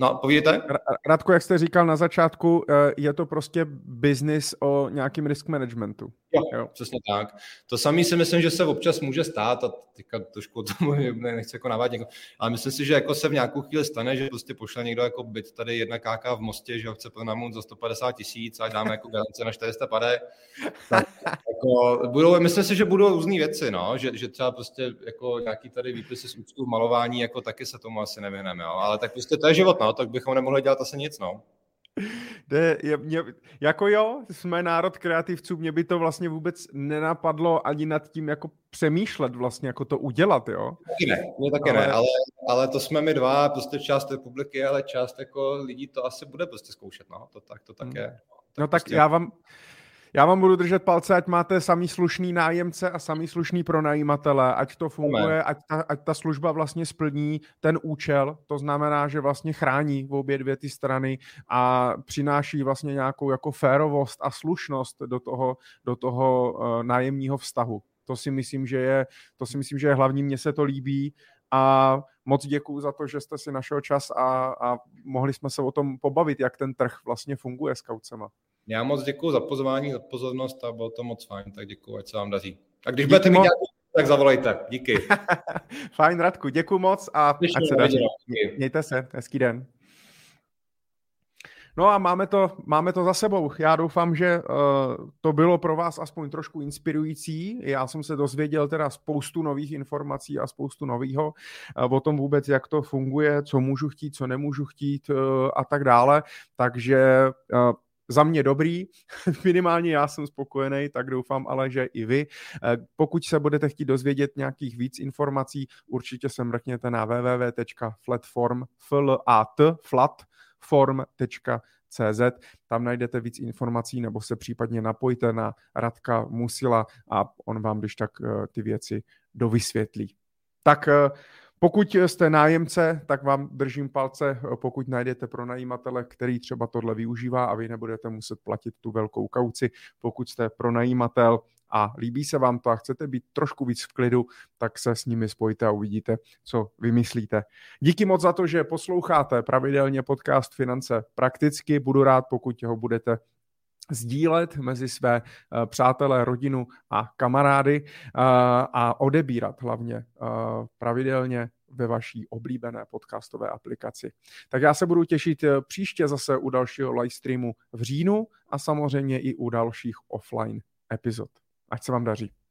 No, povídejte. Radku, jak jste říkal na začátku, je to prostě business o nějakým risk managementu. Jo, jo. Přesně tak. To samé si myslím, že se občas může stát, a teďka trošku tomu nechci jako navádět, ale myslím si, že jako se v nějakou chvíli stane, že prostě pošle někdo jako byt tady jedna káka v Mostě, že ho chce pronámout za sto padesát tisíc a dáme jako garance na čtyři sta padesát. Jako budou, myslím si, že budou různé věci, no, že, že třeba prostě jako nějaký tady výpisy z účtu v malování, jako taky se tomu asi nevyhneme, jo, ale tak prostě to je život, no, tak bychom nemohli dělat asi nic, no. Je, mě, jako jo, jsme národ kreativců, mě by to vlastně vůbec nenapadlo ani nad tím jako přemýšlet vlastně, jako to udělat, jo? Taky ne, mě taky ale... ne, ale, ale to jsme my dva, prostě část republiky, ale část jako lidí to asi bude prostě zkoušet, no, to tak, to tak hmm. je. No, tak, no, tak prostě... já vám... Já vám budu držet palce, ať máte samý slušný nájemce a samý slušný pronajímatele, ať to funguje, ať ta, ať ta služba vlastně splní ten účel, to znamená, že vlastně chrání v obě dvě ty strany a přináší vlastně nějakou jako férovost a slušnost do toho, do toho uh, nájemního vztahu. To si myslím, že je, to si myslím, že je hlavní, mně se to líbí a moc děkuju za to, že jste si našel čas a, a mohli jsme se o tom pobavit, jak ten trh vlastně funguje s kaucema. Já moc děkuju za pozvání, za pozornost a bylo to moc fajn, tak děkuju, ať se vám daří. A když díky budete mít nějaký, tak zavolejte. Díky. Fajn, Radku, děkuju moc a ať se daří. Mějte se, hezký den. No a máme to, máme to za sebou. Já doufám, že uh, to bylo pro vás aspoň trošku inspirující. Já jsem se dozvěděl teda spoustu nových informací a spoustu novýho uh, o tom vůbec, jak to funguje, co můžu chtít, co nemůžu chtít uh, a tak dále. Takže... Uh, Za mě dobrý, minimálně já jsem spokojený, tak doufám ale, že i vy. Pokud se budete chtít dozvědět nějakých víc informací, určitě se mrkněte na w w w tečka flatform tečka cz. Tam najdete víc informací nebo se případně napojte na Radka Musila a on vám když tak ty věci dovysvětlí. Tak... Pokud jste nájemce, tak vám držím palce, pokud najdete pronajímatele, který třeba tohle využívá a vy nebudete muset platit tu velkou kauci. Pokud jste pronajímatel a líbí se vám to a chcete být trošku víc v klidu, tak se s nimi spojte a uvidíte, co vymyslíte. Díky moc za to, že posloucháte pravidelně podcast Finance prakticky. Budu rád, pokud ho budete sdílet mezi své přátelé, rodinu a kamarády a odebírat hlavně pravidelně ve vaší oblíbené podcastové aplikaci. Tak já se budu těšit příště zase u dalšího livestreamu v říjnu a samozřejmě i u dalších offline epizod. Ať se vám daří.